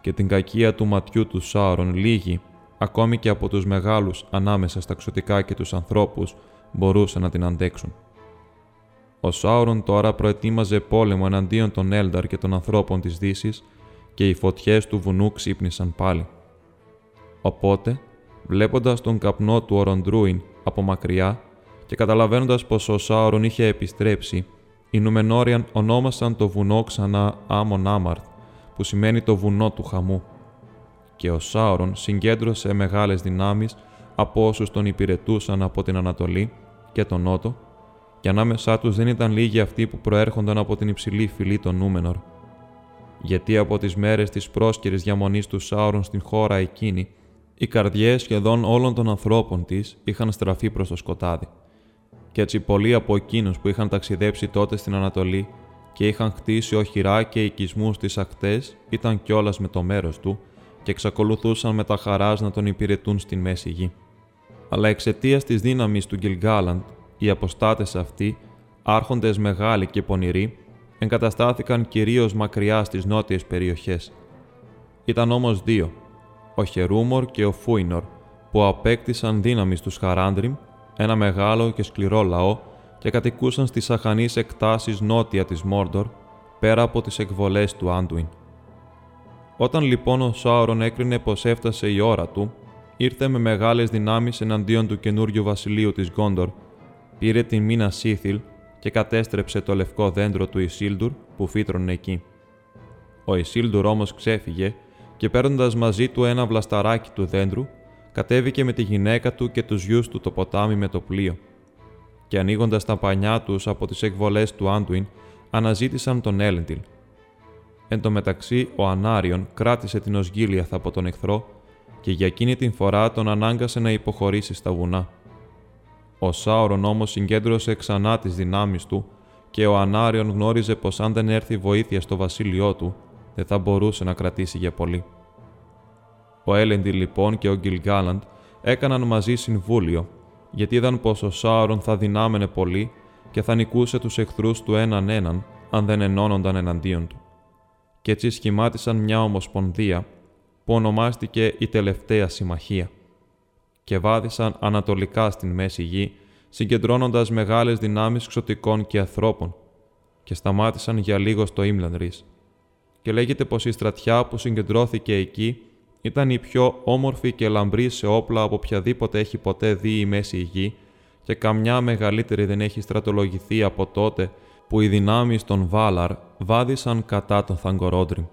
και την κακία του ματιού του Σάουρον λίγη, ακόμη και από τους μεγάλους ανάμεσα στα ξωτικά και τους ανθρώπους, μπορούσε να την αντέξουν. Ο Σάουρον τώρα προετοίμαζε πόλεμο εναντίον των Έλνταρ και των ανθρώπων της Δύσης, και οι φωτιές του βουνού ξύπνησαν πάλι. Οπότε, βλέποντας τον καπνό του Οροντρούιν από μακριά και καταλαβαίνοντας πως ο Σάουρον είχε επιστρέψει, οι Νουμενόριαν ονόμασαν το βουνό ξανά Άμον Άμαρθ, που σημαίνει το βουνό του χαμού. Και ο Σάουρον συγκέντρωσε μεγάλες δυνάμεις από όσους τον υπηρετούσαν από την Ανατολή και τον Νότο, και ανάμεσά τους δεν ήταν λίγοι αυτοί που προέρχονταν από την υψηλή φυλή των Νούμενορ. Γιατί από τις μέρες της πρόσκαιρης διαμονής του Σάουρον στην χώρα εκείνη, οι καρδιές σχεδόν όλων των ανθρώπων της είχαν στραφεί προς το σκοτάδι. Κι έτσι πολλοί από εκείνους που είχαν ταξιδέψει τότε στην Ανατολή και είχαν χτίσει οχυρά και οικισμούς στις ακτές ήταν κιόλας με το μέρος του και εξακολουθούσαν με τα χαράς να τον υπηρετούν στην Μέση Γη. Αλλά εξαιτίας της δύναμης του Γκιλ-γκάλαντ, οι αποστάτες αυτοί, άρχοντες μεγάλοι και πονηροί, εγκαταστάθηκαν κυρίως μακριά στις νότιες περιοχές. Ήταν όμως δύο, ο Χερούμορ και ο Φούινορ, που απέκτησαν δύναμη στους Χαράντριμ, ένα μεγάλο και σκληρό λαό, και κατοικούσαν στις αχανείς εκτάσεις νότια της Μόρντορ, πέρα από τις εκβολές του Άντουιν. Όταν λοιπόν ο Σάουρον έκρινε πως έφτασε η ώρα του, ήρθε με μεγάλες δυνάμεις εναντίον του καινούριου βασιλείου της Γκόντορ, πήρε τη μήνα Σίθιλ και κατέστρεψε το λευκό δέντρο του Ισίλντουρ που φύτρωνε εκεί. Ο Ισίλντουρ όμως ξέφυγε και παίρνοντας μαζί του ένα βλασταράκι του δέντρου, κατέβηκε με τη γυναίκα του και τους γιους του το ποτάμι με το πλοίο. και ανοίγοντας τα πανιά τους από τις εκβολές του Άντουιν, αναζήτησαν τον Έλεντιλ. Εν τω μεταξύ, ο Ανάριον κράτησε την Οσγίλιαθ από τον εχθρό και για εκείνη την φορά τον ανάγκασε να υποχωρήσει στα βουνά. Ο Σάουρον όμως συγκέντρωσε ξανά τις δυνάμεις του και ο Ανάριον γνώριζε πως αν δεν έρθει βοήθεια στο βασίλειό του, δεν θα μπορούσε να κρατήσει για πολύ. Ο Έλεντιλ λοιπόν και ο Γκιλ-γκάλαντ έκαναν μαζί συμβούλιο, γιατί είδαν πως ο Σάουρον θα δυνάμενε πολύ και θα νικούσε τους εχθρούς του έναν έναν, αν δεν ενώνονταν εναντίον του. Κι έτσι σχημάτισαν μια ομοσπονδία που ονομάστηκε η Τελευταία Συμμαχία και βάδισαν ανατολικά στην Μέση Γη, συγκεντρώνοντας μεγάλες δυνάμεις ξωτικών και ανθρώπων, και σταμάτησαν για λίγο στο Ιμλάντρις. Και λέγεται πως η στρατιά που συγκεντρώθηκε εκεί ήταν η πιο όμορφη και λαμπρή σε όπλα από οποιαδήποτε έχει ποτέ δει η Μέση Γη, και καμιά μεγαλύτερη δεν έχει στρατολογηθεί από τότε που οι δυνάμεις των Βάλαρ βάδισαν κατά τον Θανγκορόντριμ.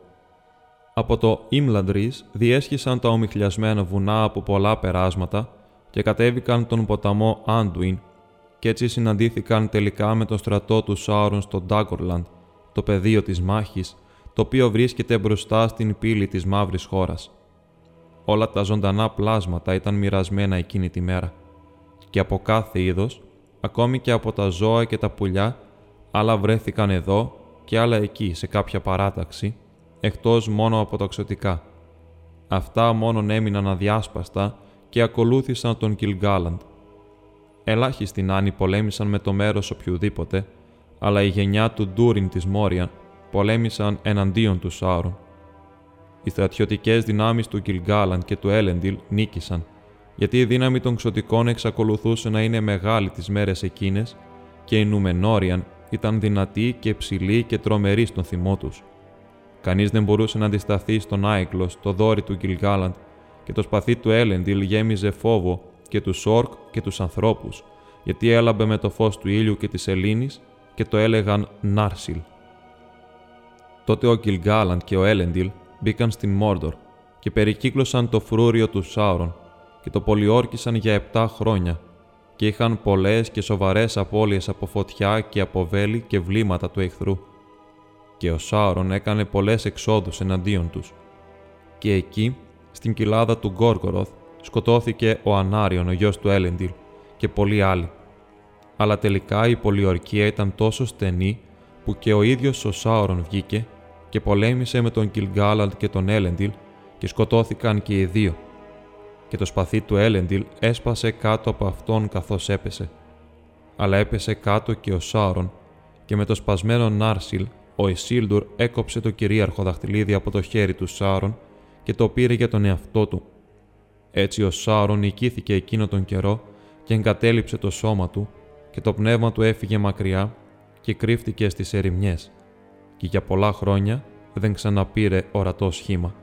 Από το Ιμλάντρις διέσχισαν τα ομιχλιασμένα βουνά από πολλά περάσματα και κατέβηκαν τον ποταμό Άντουιν, και έτσι συναντήθηκαν τελικά με τον στρατό του Σάουρον στο Ντάγκορλαντ, το πεδίο της μάχης, το οποίο βρίσκεται μπροστά στην πύλη της Μαύρης Χώρας. Όλα τα ζωντανά πλάσματα ήταν μοιρασμένα εκείνη τη μέρα, και από κάθε είδος, ακόμη και από τα ζώα και τα πουλιά, άλλα βρέθηκαν εδώ και άλλα εκεί σε κάποια παράταξη, εκτός μόνο από τα ξωτικά. Αυτά μόνον έμειναν αδιάσπαστα και ακολούθησαν τον Γκιλ-γκάλαντ. Ελάχιστοι Νάνοι πολέμησαν με το μέρος οποιοδήποτε, αλλά η γενιά του Ντούριν της Μόρια πολέμησαν εναντίον του Σάουρον. Οι στρατιωτικές δυνάμεις του Γκιλ-γκάλαντ και του Έλεντιλ νίκησαν, γιατί η δύναμη των ξωτικών εξακολουθούσε να είναι μεγάλη τις μέρες εκείνες και οι Νουμενόριαν ήταν δυνατοί και ψηλοί και τρομεροί στον θυμό τους. Κανείς δεν μπορούσε να αντισταθεί στον Άικλος, το δόρυ του Γκιλ-γκάλαντ, και το σπαθί του Έλεντιλ γέμιζε φόβο και τους Ορκ και τους ανθρώπους, γιατί έλαμπε με το φως του ήλιου και της σελήνης και το έλεγαν Νάρσιλ. Τότε ο Γκιλ-γκάλαντ και ο Έλεντιλ μπήκαν στην Μόρντορ και περικύκλωσαν το φρούριο του Σάουρον και το πολιόρκησαν για 7 χρόνια και είχαν πολλές και σοβαρές απώλειες από φωτιά και από βέλη και βλήματα του εχθρού. Και ο Σάουρον έκανε πολλές εξόδους εναντίον τους. Και εκεί, στην κοιλάδα του Γκόργκοροθ, σκοτώθηκε ο Ανάριον, ο γιος του Έλεντιλ, και πολλοί άλλοι. Αλλά τελικά η πολιορκία ήταν τόσο στενή που και ο ίδιος ο Σάουρον βγήκε και πολέμησε με τον Γκιλ-γκάλαντ και τον Έλεντιλ και σκοτώθηκαν και οι δύο. Και το σπαθί του Έλεντιλ έσπασε κάτω από αυτόν καθώς έπεσε. Αλλά έπεσε κάτω και ο Σάουρον, και με το σπασμένο Νάρσιλ ο Ισίλντουρ έκοψε το κυρίαρχο δαχτυλίδι από το χέρι του Σάουρον και το πήρε για τον εαυτό του. Έτσι ο Σάουρον νικήθηκε εκείνο τον καιρό και εγκατέλειψε το σώμα του και το πνεύμα του έφυγε μακριά και κρύφτηκε στις ερημιές και για πολλά χρόνια δεν ξαναπήρε ορατό σχήμα.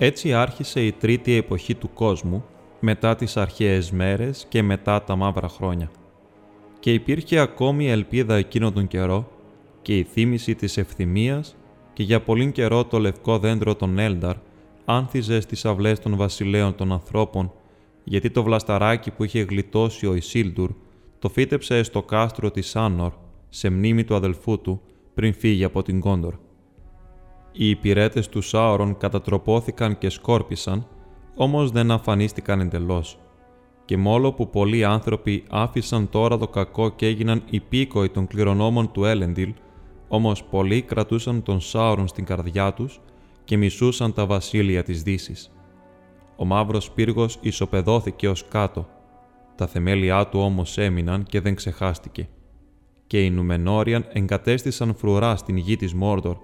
Έτσι άρχισε η τρίτη εποχή του κόσμου, μετά τις αρχαίες μέρες και μετά τα μαύρα χρόνια. Και υπήρχε ακόμη ελπίδα εκείνο τον καιρό και η θύμηση της ευθυμίας και για πολύ καιρό το λευκό δέντρο των Έλνταρ άνθιζε στις αυλές των βασιλέων των ανθρώπων, γιατί το βλασταράκι που είχε γλιτώσει ο Ισίλντουρ το φύτεψε στο κάστρο της Άνορ, σε μνήμη του αδελφού του, πριν φύγει από την Κόντορ. Οι υπηρέτες του Σάουρον κατατροπώθηκαν και σκόρπισαν, όμως δεν αφανίστηκαν εντελώς. και μόλο που πολλοί άνθρωποι άφησαν τώρα το κακό και έγιναν υπήκοοι των κληρονόμων του Έλεντιλ, όμως πολλοί κρατούσαν τον Σάουρον στην καρδιά τους και μισούσαν τα βασίλεια της Δύσης. Ο μαύρος πύργος ισοπεδώθηκε ως κάτω, τα θεμέλια του όμως έμειναν και δεν ξεχάστηκε. Και οι Νουμενόριαν εγκατέστησαν φρουρά στην γη της Μόρντορ,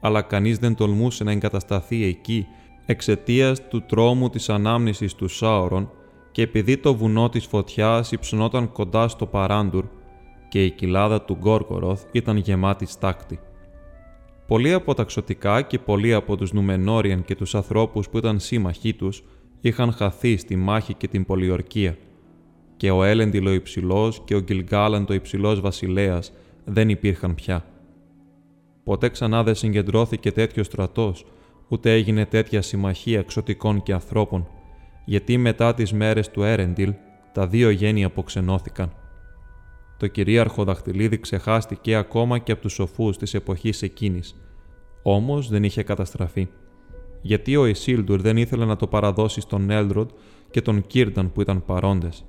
αλλά κανείς δεν τολμούσε να εγκατασταθεί εκεί εξαιτίας του τρόμου της ανάμνησης του Σάουρον και επειδή το βουνό της φωτιάς υψωνόταν κοντά στο Παράντουρ και η κοιλάδα του Γκόρκοροθ ήταν γεμάτη στάκτη. Πολλοί από τα ξωτικά και πολλοί από τους Νουμενόριαν και τους ανθρώπους που ήταν σύμμαχοί τους είχαν χαθεί στη μάχη και την πολιορκία. Και ο Έλεντιλ ο Υψηλός και ο Γκιλ-γκάλαντ ο Υψηλός Βασιλέας δεν υπήρχαν πια. Ποτέ ξανά δεν συγκεντρώθηκε τέτοιο στρατός, ούτε έγινε τέτοια συμμαχία εξωτικών και ανθρώπων, γιατί μετά τις μέρες του Έρεντιλ τα δύο γέννη αποξενώθηκαν. Το κυρίαρχο δαχτυλίδι ξεχάστηκε ακόμα και από τους σοφούς της εποχής εκείνης, όμως δεν είχε καταστραφεί, γιατί ο Ισίλντουρ δεν ήθελε να το παραδώσει στον Έλροντ και τον Κίρνταν που ήταν παρόντες.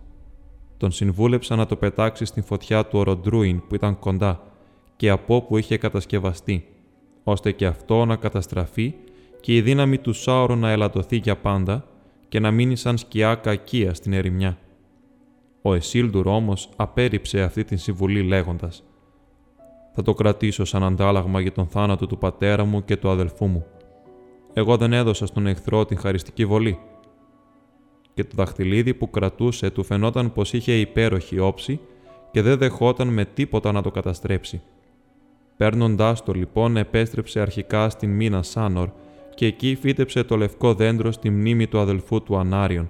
Τον συμβούλεψαν να το πετάξει στην φωτιά του Οροντρούιν που ήταν κοντά και από όπου είχε κατασκευαστεί, ώστε και αυτό να καταστραφεί και η δύναμη του Σάουρον να ελαττωθεί για πάντα και να μείνει σαν σκιά κακία στην ερημιά. Ο Εσίλντουρ όμως απέρριψε αυτή την συμβουλή λέγοντας «Θα το κρατήσω σαν αντάλλαγμα για τον θάνατο του πατέρα μου και του αδελφού μου. Εγώ δεν έδωσα στον εχθρό την χαριστική βολή». Και το δαχτυλίδι που κρατούσε του φαινόταν πως είχε υπέροχη όψη και δεν δεχόταν με τίποτα να το καταστρέψει. Παίρνοντάς το λοιπόν επέστρεψε αρχικά στην μήνα Σάνορ και εκεί φύτεψε το λευκό δέντρο στη μνήμη του αδελφού του Ανάριον.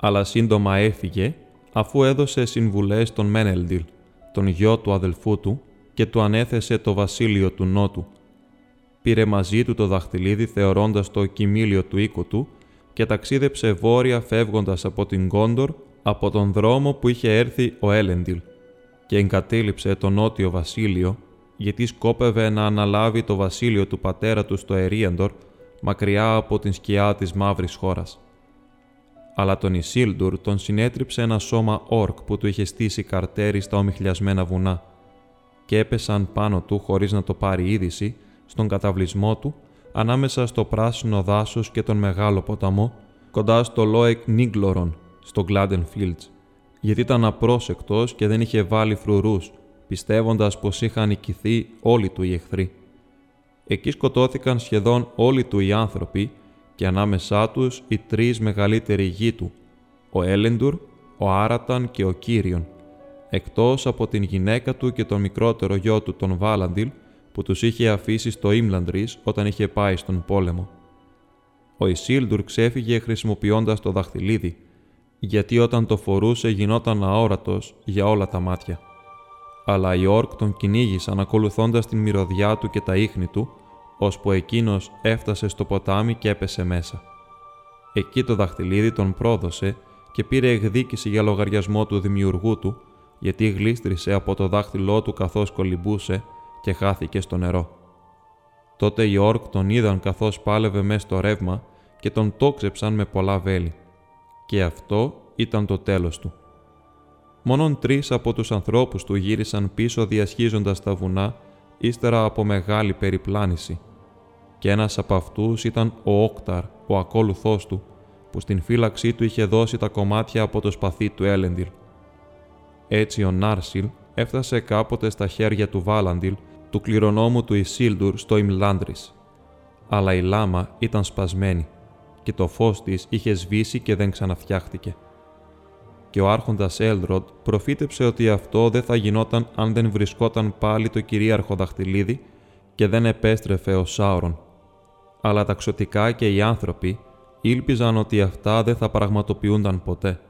Αλλά σύντομα έφυγε αφού έδωσε συμβουλές στον Μένελντιλ, τον γιο του αδελφού του και του ανέθεσε το βασίλειο του Νότου. Πήρε μαζί του το δαχτυλίδι θεωρώντας το κοιμήλιο του οίκου του και ταξίδεψε βόρεια φεύγοντας από την Γκόντορ από τον δρόμο που είχε έρθει ο Έλεντιλ και εγκατέλειψε το νότιο βασίλειο γιατί σκόπευε να αναλάβει το βασίλειο του πατέρα του στο Ερίαντορ μακριά από την σκιά της μαύρης χώρας. Αλλά τον Ισίλντουρ τον συνέτριψε ένα σώμα όρκ που του είχε στήσει καρτέρι στα ομιχλιασμένα βουνά και έπεσαν πάνω του χωρίς να το πάρει είδηση στον καταβλισμό του ανάμεσα στο πράσινο δάσος και τον μεγάλο ποταμό, κοντά στο Λόεκ Νίγκλορον, στο Γκλάντενφιλτς, γιατί ήταν απρόσεκτος και δεν είχε βάλει φρουρούς, πιστεύοντας πως είχαν νικηθεί όλοι του οι εχθροί. Εκεί σκοτώθηκαν σχεδόν όλοι του οι άνθρωποι και ανάμεσά τους οι τρεις μεγαλύτεροι γη του, ο Έλεντουρ, ο Άραταν και ο Κύριον, εκτός από την γυναίκα του και τον μικρότερο γιο του τον Βάλαντιλ, που τους είχε αφήσει στο Ιμλάντρις όταν είχε πάει στον πόλεμο. Ο Ισίλντουρ ξέφυγε χρησιμοποιώντας το δαχτυλίδι, γιατί όταν το φορούσε γινόταν αόρατος για όλα τα μάτια. Αλλά οι όρκ τον κυνήγησαν ακολουθώντας την μυρωδιά του και τα ίχνη του, ώσπου εκείνος έφτασε στο ποτάμι και έπεσε μέσα. Εκεί το δαχτυλίδι τον πρόδωσε και πήρε εκδίκηση για λογαριασμό του δημιουργού του, γιατί γλίστρισε από το δάχτυλό του καθώς κολυμπούσε και χάθηκε στο νερό. Τότε οι όρκ τον είδαν καθώς πάλευε μες στο ρεύμα και τον τόξεψαν με πολλά βέλη. Και αυτό ήταν το τέλος του. Μόνον 3 από τους ανθρώπους του γύρισαν πίσω διασχίζοντας τα βουνά ύστερα από μεγάλη περιπλάνηση. Και ένας από αυτούς ήταν ο Όκταρ, ο ακόλουθός του, που στην φύλαξή του είχε δώσει τα κομμάτια από το σπαθί του Έλεντιλ. Έτσι ο Νάρσιλ έφτασε κάποτε στα χέρια του Βάλαντιλ, του κληρονόμου του Ισίλντουρ στο Ιμλάντρις. Αλλά η λάμα ήταν σπασμένη και το φως της είχε σβήσει και δεν ξαναφτιάχτηκε. Και ο άρχοντας Έλροντ προφήτεψε ότι αυτό δεν θα γινόταν αν δεν βρισκόταν πάλι το κυρίαρχο δαχτυλίδι και δεν επέστρεφε ο Σάουρον. Αλλά τα ξωτικά και οι άνθρωποι ήλπιζαν ότι αυτά δεν θα πραγματοποιούνταν ποτέ.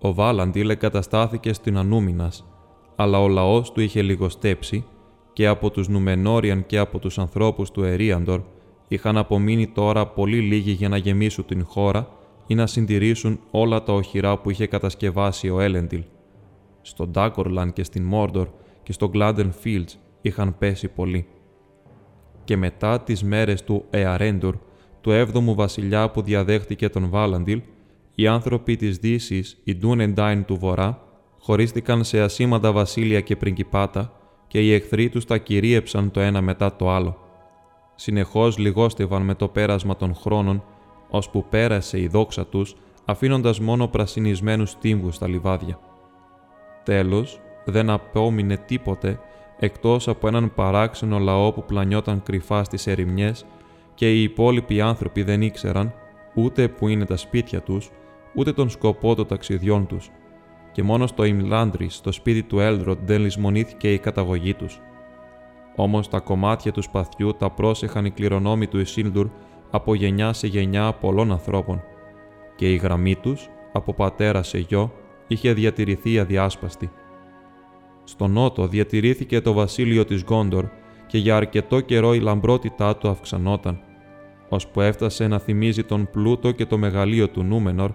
Ο Βάλαντιλ εγκαταστάθηκε στην Ανούμινας, αλλά ο λαός του είχε λιγοστέψει και από τους Νουμενόριαν και από τους ανθρώπους του Ερίαντορ είχαν απομείνει τώρα πολύ λίγοι για να γεμίσουν την χώρα ή να συντηρήσουν όλα τα οχυρά που είχε κατασκευάσει ο Έλεντιλ. Στον Ντάκορλαν και στην Μόρντορ και στο Γκλάντενφιλτς είχαν πέσει πολλοί. Και μετά τις μέρες του Εαρέντορ, του 7ου βασιλιά που διαδέχτηκε τον Βάλαντιλ, οι άνθρωποι της Δύσης, οι Ντούνεντάιν του Βορρά, χωρίστηκαν σε ασήμαντα βασίλεια και πριγκιπάτα και οι εχθροί τους τα κυρίεψαν το ένα μετά το άλλο. Συνεχώς λιγόστευαν με το πέρασμα των χρόνων, ώσπου πέρασε η δόξα τους, αφήνοντας μόνο πρασινισμένους τύμβους στα λιβάδια. Τέλος, δεν απόμεινε τίποτε, εκτός από έναν παράξενο λαό που πλανιόταν κρυφά στις ερημιές και οι υπόλοιποι άνθρωποι δεν ήξεραν ούτε που είναι τα σπίτια τους, ούτε τον σκοπό των ταξιδιών τους, και μόνο στο Ιμλάντρις, στο σπίτι του Έλροντ, δεν λησμονήθηκε η καταγωγή τους. Όμως τα κομμάτια του σπαθιού τα πρόσεχαν οι κληρονόμοι του Ισίλντουρ από γενιά σε γενιά πολλών ανθρώπων, και η γραμμή τους, από πατέρα σε γιο, είχε διατηρηθεί αδιάσπαστη. Στο νότο διατηρήθηκε το βασίλειο της Γκόντορ και για αρκετό καιρό η λαμπρότητά του αυξανόταν, ώσπου έφτασε να θυμίζει τον πλούτο και το μεγαλείο του Νούμενορ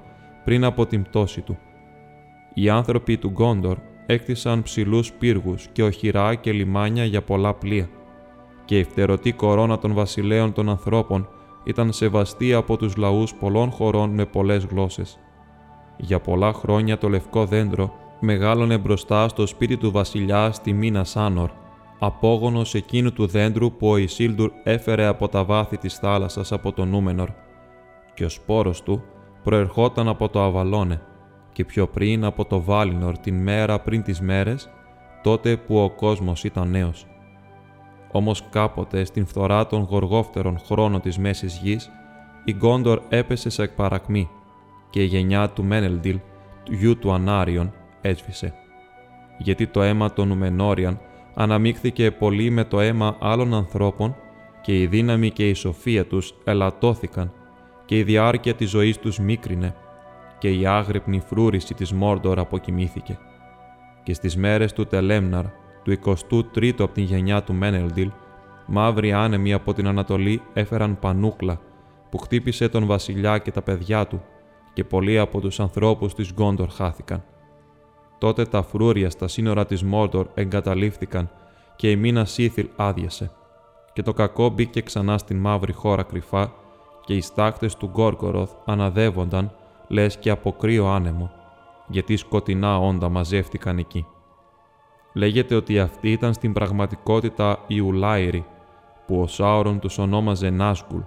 πριν από την πτώση του. Οι άνθρωποι του Γκόντορ έκτισαν ψηλούς πύργους και οχυρά και λιμάνια για πολλά πλοία, και η φτερωτή κορώνα των βασιλέων των ανθρώπων ήταν σεβαστή από τους λαούς πολλών χωρών με πολλές γλώσσες. Για πολλά χρόνια το λευκό δέντρο μεγάλωνε μπροστά στο σπίτι του βασιλιά στη Μίνα Σάνορ, απόγονος εκείνου του δέντρου που ο Ισίλντουρ έφερε από τα βάθη της θάλασσας από τον Νούμενορ, και ο σπόρος του προερχόταν από το Αβαλώνε και πιο πριν από το Βάλινορ την μέρα πριν τις μέρες, τότε που ο κόσμος ήταν νέος. Όμως κάποτε, στην φθορά των γοργόφτερων χρόνων της Μέσης Γης, η Γκόντορ έπεσε σε παρακμή και η γενιά του Μένελντιλ, του γιου του Ανάριον, έσβησε. Γιατί το αίμα των Νουμενόριαν αναμίχθηκε πολύ με το αίμα άλλων ανθρώπων και η δύναμη και η σοφία τους ελαττώθηκαν και η διάρκεια της ζωής τους μίκρινε και η άγρυπνη φρούρηση της Μόρντορ αποκοιμήθηκε. Και στις μέρες του Τελέμναρ, του 23ου από την γενιά του Μένελντιλ, μαύροι άνεμοι από την Ανατολή έφεραν πανούκλα που χτύπησε τον βασιλιά και τα παιδιά του και πολλοί από τους ανθρώπους της Γκόντορ χάθηκαν. Τότε τα φρούρια στα σύνορα της Μόρντορ εγκαταλείφθηκαν και η μήνα Σίθιλ άδειασε και το κακό μπήκε ξανά στην μαύρη χώρα κρυφά και οι στάχτες του Γκόργκοροθ αναδεύονταν λες και από κρύο άνεμο, γιατί σκοτεινά όντα μαζεύτηκαν εκεί. Λέγεται ότι αυτοί ήταν στην πραγματικότητα οι Ουλάιροι, που ο Σάουρον τους ονόμαζε Νάσκουλ,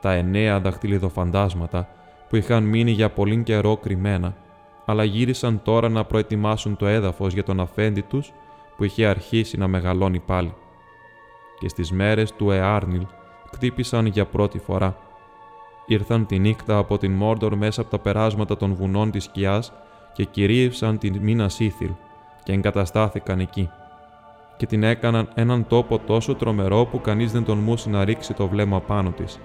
τα 9 δαχτυλιδοφαντάσματα που είχαν μείνει για πολύ καιρό κρυμμένα, αλλά γύρισαν τώρα να προετοιμάσουν το έδαφος για τον αφέντη τους που είχε αρχίσει να μεγαλώνει πάλι. Και στις μέρες του Εάρνιλ χτύπησαν για πρώτη φορά. Ήρθαν τη νύχτα από την Μόρντορ μέσα από τα περάσματα των βουνών της σκιάς και κυρίευσαν την μήνα Σίθιλ και εγκαταστάθηκαν εκεί και την έκαναν έναν τόπο τόσο τρομερό που κανείς δεν τολμούσε να ρίξει το βλέμμα πάνω της.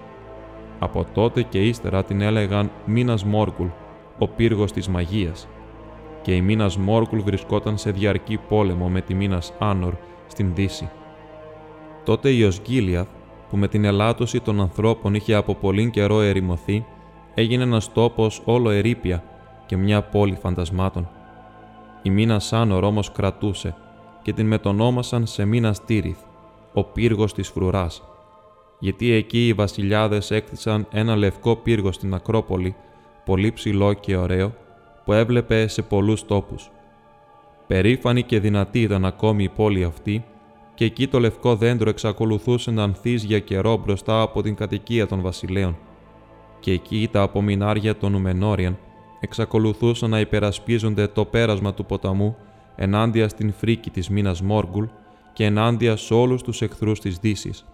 Από τότε και ύστερα την έλεγαν μήνας Μόρκουλ, ο πύργος της μαγείας, και η μήνας Μόρκουλ βρισκόταν σε διαρκή πόλεμο με τη μήνας Άνορ στην Δύση. Τότε η Οσγκίλιαθ, που με την ελάττωση των ανθρώπων είχε από πολύ καιρό ερημωθεί, έγινε ένας τόπος όλο ερήπια και μια πόλη φαντασμάτων. Η μήνα Σάνορ όμως κρατούσε και την μετονόμασαν σε μήνα Στήριθ, ο πύργος της φρουράς, γιατί εκεί οι βασιλιάδες έκτισαν ένα λευκό πύργο στην Ακρόπολη, πολύ ψηλό και ωραίο, που έβλεπε σε πολλούς τόπους. Περήφανη και δυνατή ήταν ακόμη η πόλη αυτή και εκεί το λευκό δέντρο εξακολουθούσε να ανθίζει για καιρό μπροστά από την κατοικία των βασιλέων. Και εκεί τα απομεινάρια των Νουμενόριαν εξακολουθούσαν να υπερασπίζονται το πέρασμα του ποταμού ενάντια στην φρίκη της μήνας Μόργκουλ και ενάντια σε όλους τους εχθρούς της Δύσης,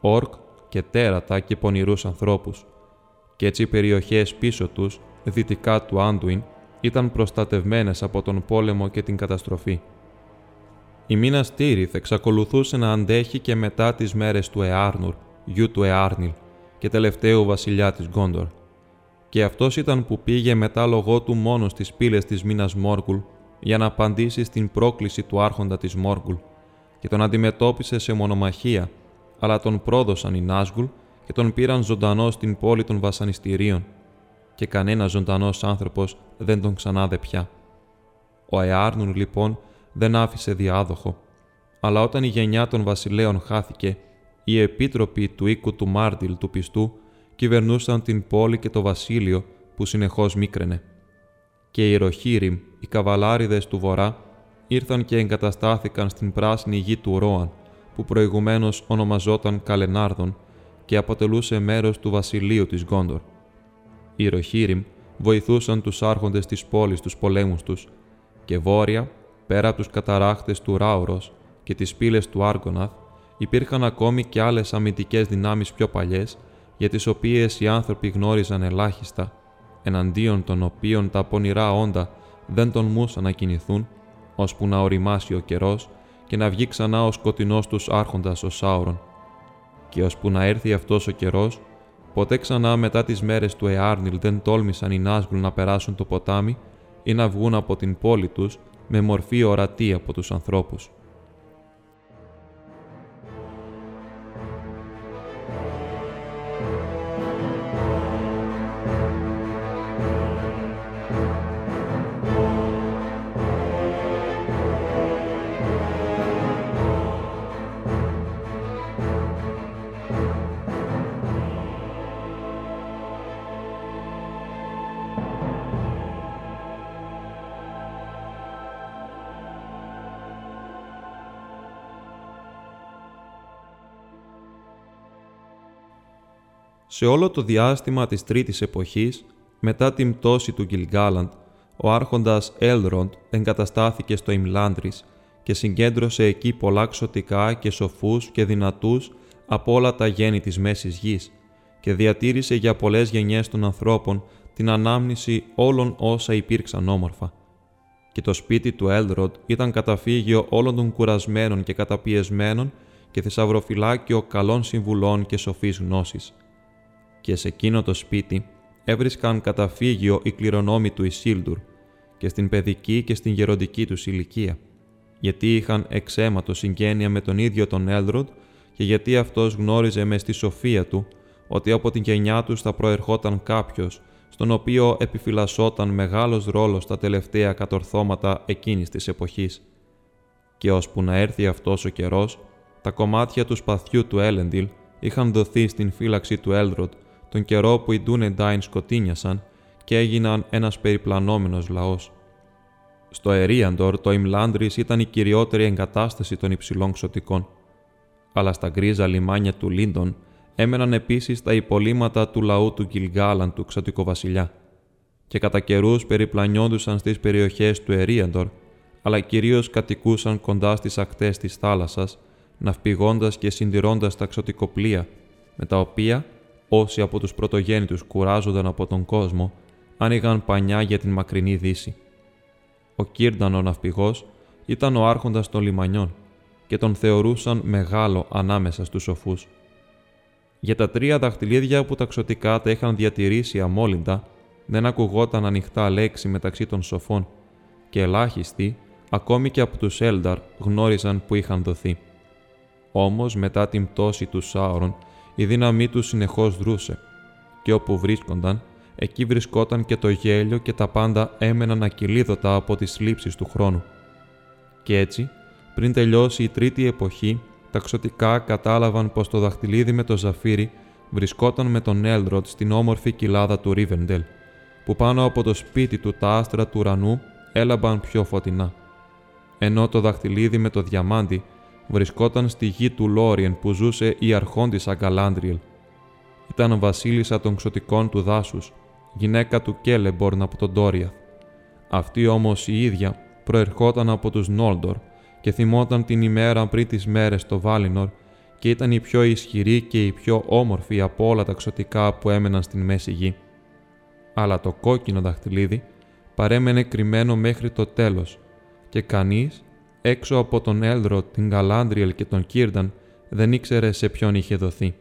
όρκ και τέρατα και πονηρούς ανθρώπους. Κι έτσι οι περιοχές πίσω τους, δυτικά του Άντουιν, ήταν προστατευμένες από τον πόλεμο και την καταστροφή. Η μήνα Στήριθ εξακολουθούσε να αντέχει και μετά τις μέρες του Εάρνουρ, γιου του Εάρνιλ και τελευταίου βασιλιά της Γκόντορ. Και αυτός ήταν που πήγε μετά λογό του μόνο στις πύλες της μήνας Μόργκουλ για να απαντήσει στην πρόκληση του άρχοντα της Μόργκουλ και τον αντιμετώπισε σε μονομαχία, αλλά τον πρόδωσαν οι Νάσγκουλ και τον πήραν ζωντανό στην πόλη των βασανιστήριων και κανένας ζωντανός άνθρωπος δεν τον ξανάδε πια. Ο Εάρνουρ λοιπόν δεν άφησε διάδοχο, αλλά όταν η γενιά των βασιλέων χάθηκε, οι επίτροποι του οίκου του Μάρντιλ του πιστού κυβερνούσαν την πόλη και το βασίλειο που συνεχώς μίκραινε. Και οι Ροχίριμ, οι καβαλάριδες του Βορρά, ήρθαν και εγκαταστάθηκαν στην πράσινη γη του Ρώαν, που προηγουμένως ονομαζόταν Καλενάρδον και αποτελούσε μέρος του βασιλείου της Γκόντορ. Οι Ροχίριμ βοηθούσαν τους άρχοντες της πόλης τους πολέμους τους και βόρεια, πέρα από τους καταράχτες του Ράουρος και τις πύλες του Άργοναθ, υπήρχαν ακόμη και άλλες αμυντικές δυνάμεις πιο παλιές, για τις οποίες οι άνθρωποι γνώριζαν ελάχιστα, εναντίον των οποίων τα πονηρά όντα δεν τολμούσαν να κινηθούν, ώσπου να οριμάσει ο καιρός και να βγει ξανά ο σκοτεινός τους άρχοντας ο Σάουρον. Και ώσπου να έρθει αυτός ο καιρός, ποτέ ξανά μετά τις μέρες του Εάρνιλ δεν τόλμησαν οι Νάσγουλ να περάσουν το ποτάμι ή να βγουν από την πόλη τους με μορφή ορατή από τους ανθρώπους. Σε όλο το διάστημα της τρίτης εποχής, μετά την πτώση του Γκιλ-γκάλαντ, ο άρχοντας Έλροντ εγκαταστάθηκε στο Ιμλάντρις και συγκέντρωσε εκεί πολλά ξωτικά και σοφούς και δυνατούς από όλα τα γέννη της Μέσης Γης και διατήρησε για πολλές γενιές των ανθρώπων την ανάμνηση όλων όσα υπήρξαν όμορφα. Και το σπίτι του Έλροντ ήταν καταφύγιο όλων των κουρασμένων και καταπιεσμένων και θησαυροφυλάκιο καλών συμβουλών και σοφής γνώσης. Και σε εκείνο το σπίτι έβρισκαν καταφύγιο οι κληρονόμοι του Ισίλντουρ και στην παιδική και στην γεροντική τους ηλικία, γιατί είχαν εξαίματο συγγένεια με τον ίδιο τον Έλροντ και γιατί αυτός γνώριζε μες τη σοφία του ότι από την γενιά τους θα προερχόταν κάποιος στον οποίο επιφυλασσόταν μεγάλος ρόλος τα τελευταία κατορθώματα εκείνης της εποχής. Και ώσπου να έρθει αυτός ο καιρός, τα κομμάτια του σπαθιού του Έλεντιλ είχαν δοθεί στην φύλαξη του Έλροντ τον καιρό που οι Ντούνεντάιν σκοτίνιασαν και έγιναν ένας περιπλανόμενος λαός. Στο Ερίαντορ το Ιμλάντρις ήταν η κυριότερη εγκατάσταση των υψηλών ξωτικών. Αλλά στα γκρίζα λιμάνια του Λίντον έμεναν επίσης τα υπολείμματα του λαού του Γκιλ-γκάλαντ του ξωτικοβασιλιά και κατά καιρούς περιπλανιόντουσαν στις περιοχές του Ερίαντορ, αλλά κυρίως κατοικούσαν κοντά στις ακτές της θάλασσας, ναυπηγώντας και συντηρώντας τα ξωτικοπλία, με τα οποία όσοι από τους πρωτογέννητους κουράζονταν από τον κόσμο, άνοιγαν πανιά για την μακρινή δύση. Ο Κύρνταν ο ναυπηγός ήταν ο άρχοντας των λιμανιών και τον θεωρούσαν μεγάλο ανάμεσα στους σοφούς. Για τα τρία δαχτυλίδια που τα ξωτικά τα είχαν διατηρήσει αμόλυντα, δεν ακουγόταν ανοιχτά λέξη μεταξύ των σοφών και ελάχιστοι, ακόμη και από τους Έλνταρ, γνώριζαν που είχαν δοθεί. Όμως μετά την πτώση του Σάουρον η δύναμή του συνεχώς δρούσε και όπου βρίσκονταν, εκεί βρισκόταν και το γέλιο και τα πάντα έμεναν ακυλίδωτα από τις λήψεις του χρόνου. Και έτσι, πριν τελειώσει η τρίτη εποχή, τα ξωτικά κατάλαβαν πως το δαχτυλίδι με το ζαφύρι βρισκόταν με τον Έλροντ στην όμορφη κοιλάδα του Ρίβεντελ, που πάνω από το σπίτι του τα άστρα του ουρανού έλαμπαν πιο φωτεινά, ενώ το δαχτυλίδι με το διαμάντι βρισκόταν στη γη του Λόριεν που ζούσε η αρχόντισσα Γκαλάντριελ. Ήταν βασίλισσα των ξωτικών του δάσους, γυναίκα του Κέλεμπορν από τον Τόριαθ. Αυτή όμως η ίδια προερχόταν από τους Νόλδορ και θυμόταν την ημέρα πριν τις μέρες στο Βάλινορ και ήταν η πιο ισχυρή και η πιο όμορφη από όλα τα ξωτικά που έμεναν στην Μέση Γη. Αλλά το κόκκινο δαχτυλίδι παρέμενε κρυμμένο μέχρι το τέλος και κανείς, έξω από τον Έλροντ, την Γκαλάντριελ και τον Κύρνταν, δεν ήξερε σε ποιον είχε δοθεί.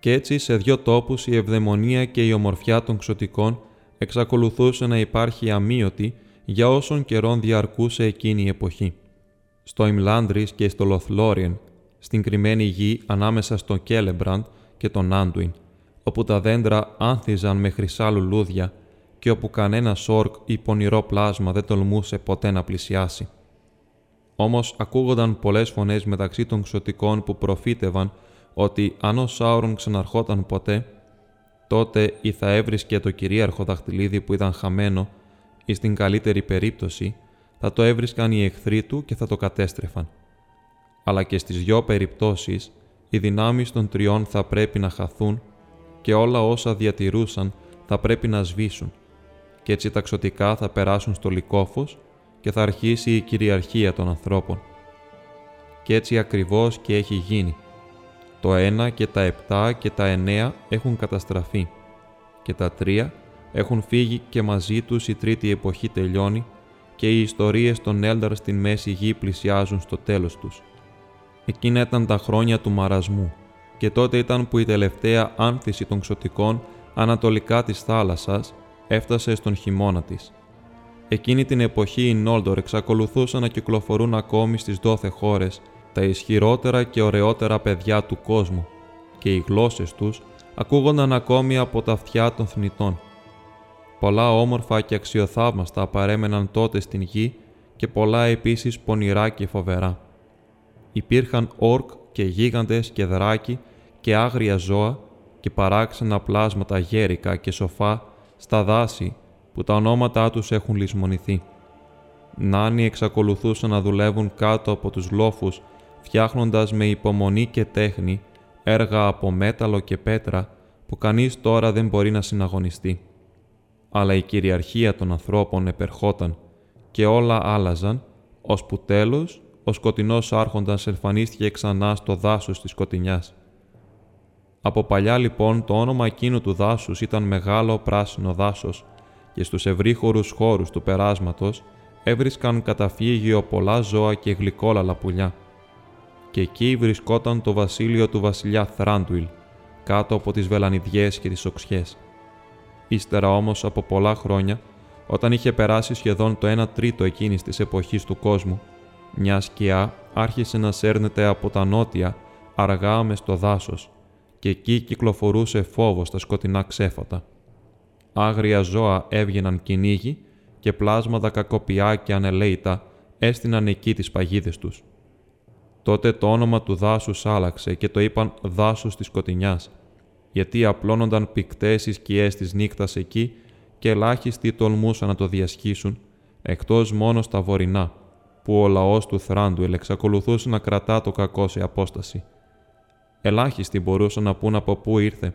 Κι έτσι σε δύο τόπους η ευδαιμονία και η ομορφιά των ξωτικών εξακολουθούσε να υπάρχει αμύωτη για όσον καιρόν διαρκούσε εκείνη η εποχή. Στο Ιμλάντρις και στο Λοθλόριεν, στην κρυμμένη γη ανάμεσα στον Κέλεμπραντ και τον Άντουιν, όπου τα δέντρα άνθιζαν με χρυσά λουλούδια και όπου κανένα σόρκ ή πονηρό πλάσμα δεν τολμούσε ποτέ να πλησιάσει. Όμως ακούγονταν πολλές φωνές μεταξύ των ξωτικών που προφήτευαν ότι αν ο Σάουρον ξαναρχόταν ποτέ, τότε ή θα έβρισκε το κυρίαρχο δαχτυλίδι που ήταν χαμένο ή στην καλύτερη περίπτωση θα το έβρισκαν οι εχθροί του και θα το κατέστρεφαν. Αλλά και στις δυο περιπτώσεις οι δυνάμεις των τριών θα πρέπει να χαθούν και όλα όσα διατηρούσαν θα πρέπει να σβήσουν και έτσι ταξωτικά θα περάσουν στο λυκόφος και θα αρχίσει η κυριαρχία των ανθρώπων. Και έτσι ακριβώς και έχει γίνει. Το 1 και τα 7 και τα 9 έχουν καταστραφεί και τα 3 έχουν φύγει και μαζί τους η τρίτη εποχή τελειώνει και οι ιστορίες των Έλνταρ στην Μέση Γη πλησιάζουν στο τέλος τους. Εκείνα ήταν τα χρόνια του μαρασμού και τότε ήταν που η τελευταία άνθηση των ξωτικών ανατολικά της θάλασσας έφτασε στον χειμώνα της. Εκείνη την εποχή οι Νόλδορ εξακολουθούσαν να κυκλοφορούν ακόμη στις 12 χώρες τα ισχυρότερα και ωραιότερα παιδιά του κόσμου και οι γλώσσες τους ακούγονταν ακόμη από τα αυτιά των θνητών. Πολλά όμορφα και αξιοθαύμαστα παρέμεναν τότε στην γη και πολλά επίσης πονηρά και φοβερά. Υπήρχαν όρκ και γίγαντες και δράκοι και άγρια ζώα και παράξενα πλάσματα γέρικα και σοφά στα δάση που τα ονόματά τους έχουν λησμονηθεί. Νάνοι εξακολουθούσαν να δουλεύουν κάτω από τους λόφους φτιάχνοντας με υπομονή και τέχνη έργα από μέταλλο και πέτρα που κανείς τώρα δεν μπορεί να συναγωνιστεί. Αλλά η κυριαρχία των ανθρώπων επερχόταν και όλα άλλαζαν, ώσπου τέλος ο σκοτεινός άρχοντας εμφανίστηκε ξανά στο δάσος της σκοτεινιάς. Από παλιά λοιπόν το όνομα εκείνου του δάσους ήταν μεγάλο πράσινο δάσος και στους ευρύχωρους χώρους του περάσματος έβρισκαν καταφύγιο πολλά ζώα και γλυκόλαλα πουλιά. Και εκεί βρισκόταν το βασίλειο του βασιλιά Θράντουιλ, κάτω από τις βελανιδιές και τις οξιές. Ύστερα όμως από πολλά χρόνια, όταν είχε περάσει σχεδόν το 1/3 εκείνης της εποχής του κόσμου, μια σκιά άρχισε να σέρνεται από τα νότια αργά μες στο δάσος και εκεί κυκλοφορούσε φόβος στα σκοτεινά ξέφατα. Άγρια ζώα έβγαιναν κυνήγι και πλάσματα κακοπιά και ανελαίητα έστειναν εκεί τις παγίδες τους. Τότε το όνομα του δάσους άλλαξε και το είπαν δάσος της σκοτεινιάς, γιατί απλώνονταν πικτές οι σκιές της νύκτας εκεί και ελάχιστοι τολμούσαν να το διασχίσουν, εκτός μόνο στα βορεινά, που ο λαός του Θράντουελ εξακολουθούσε να κρατά το κακό σε απόσταση. Ελάχιστοι μπορούσαν να πούν από πού ήρθε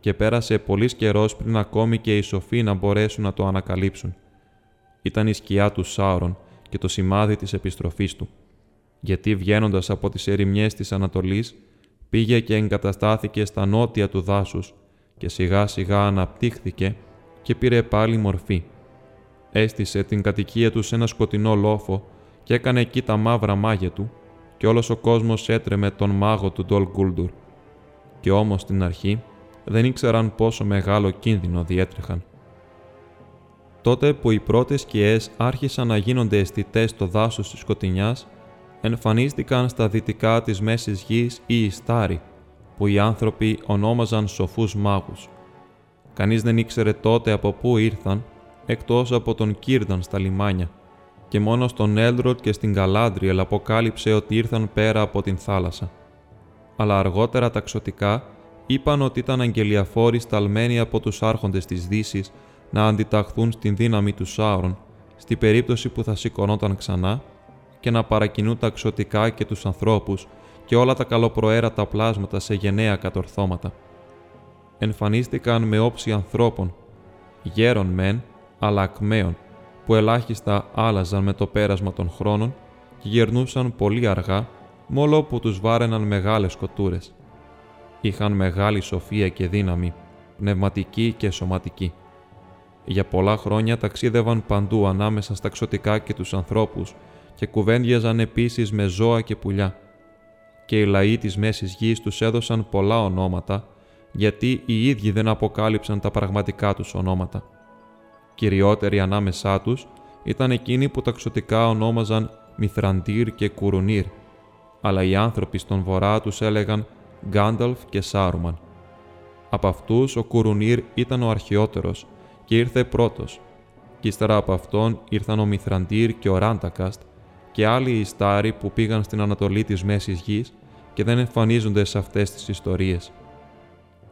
και πέρασε πολύς καιρός πριν ακόμη και οι σοφοί να μπορέσουν να το ανακαλύψουν. Ήταν η σκιά του Σάουρον και το σημάδι της επιστροφής του, γιατί βγαίνοντας από τις ερημιές της Ανατολής πήγε και εγκαταστάθηκε στα νότια του δάσους και σιγά σιγά αναπτύχθηκε και πήρε πάλι μορφή. Έστησε την κατοικία του σε ένα σκοτεινό λόφο και έκανε εκεί τα μαύρα μάγια του και όλος ο κόσμος έτρεμε τον μάγο του Ντολ Γκούλντουρ. Κι όμως στην αρχή δεν ήξεραν πόσο μεγάλο κίνδυνο διέτρεχαν. Τότε που οι πρώτες σκιές άρχισαν να γίνονται αισθητές στο δάσος της σκοτεινιάς, εμφανίστηκαν στα δυτικά της Μέσης Γης οι Ιστάροι, που οι άνθρωποι ονόμαζαν σοφούς μάγους. Κανείς δεν ήξερε τότε από πού ήρθαν, εκτός από τον Κύρνταν στα λιμάνια, και μόνο στον Έλροντ και στην Γκαλάντριελ αποκάλυψε ότι ήρθαν πέρα από την θάλασσα. Αλλά αργότερα τα ξωτικά είπαν ότι ήταν αγγελιαφόροι σταλμένοι από τους άρχοντες της Δύσης να αντιταχθούν στην δύναμη του Σάουρον, στην περίπτωση που θα σηκωνόταν ξανά και να παρακινούν τα ξωτικά και τους ανθρώπους και όλα τα καλοπροαίρατα πλάσματα σε γενναία κατορθώματα. Εμφανίστηκαν με όψη ανθρώπων, γέρων μεν, αλλά ακμαίων, που ελάχιστα άλλαζαν με το πέρασμα των χρόνων και γερνούσαν πολύ αργά, μόλο που τους βάραιναν μεγάλες κοτούρες. Είχαν μεγάλη σοφία και δύναμη, πνευματική και σωματική. Για πολλά χρόνια ταξίδευαν παντού ανάμεσα στα ξωτικά και τους ανθρώπους και κουβέντιαζαν επίσης με ζώα και πουλιά. Και οι λαοί της Μέσης Γης τους έδωσαν πολλά ονόματα, γιατί οι ίδιοι δεν αποκάλυψαν τα πραγματικά τους ονόματα. Κυριότεροι ανάμεσά τους ήταν εκείνοι που τα ξωτικά ονόμαζαν Μιθραντήρ και Κουρουνίρ, αλλά οι άνθρωποι στον βορρά τους έλεγαν Γκάνταλφ και Σάρουμαν. Από αυτούς ο Κουρουνίρ ήταν ο αρχαιότερος και ήρθε πρώτος, και ύστερα από αυτόν ήρθαν ο Μιθραντήρ και ο Ράντακαστ και άλλοι Ιστάροι που πήγαν στην Ανατολή της Μέσης Γης και δεν εμφανίζονται σε αυτές τις ιστορίες.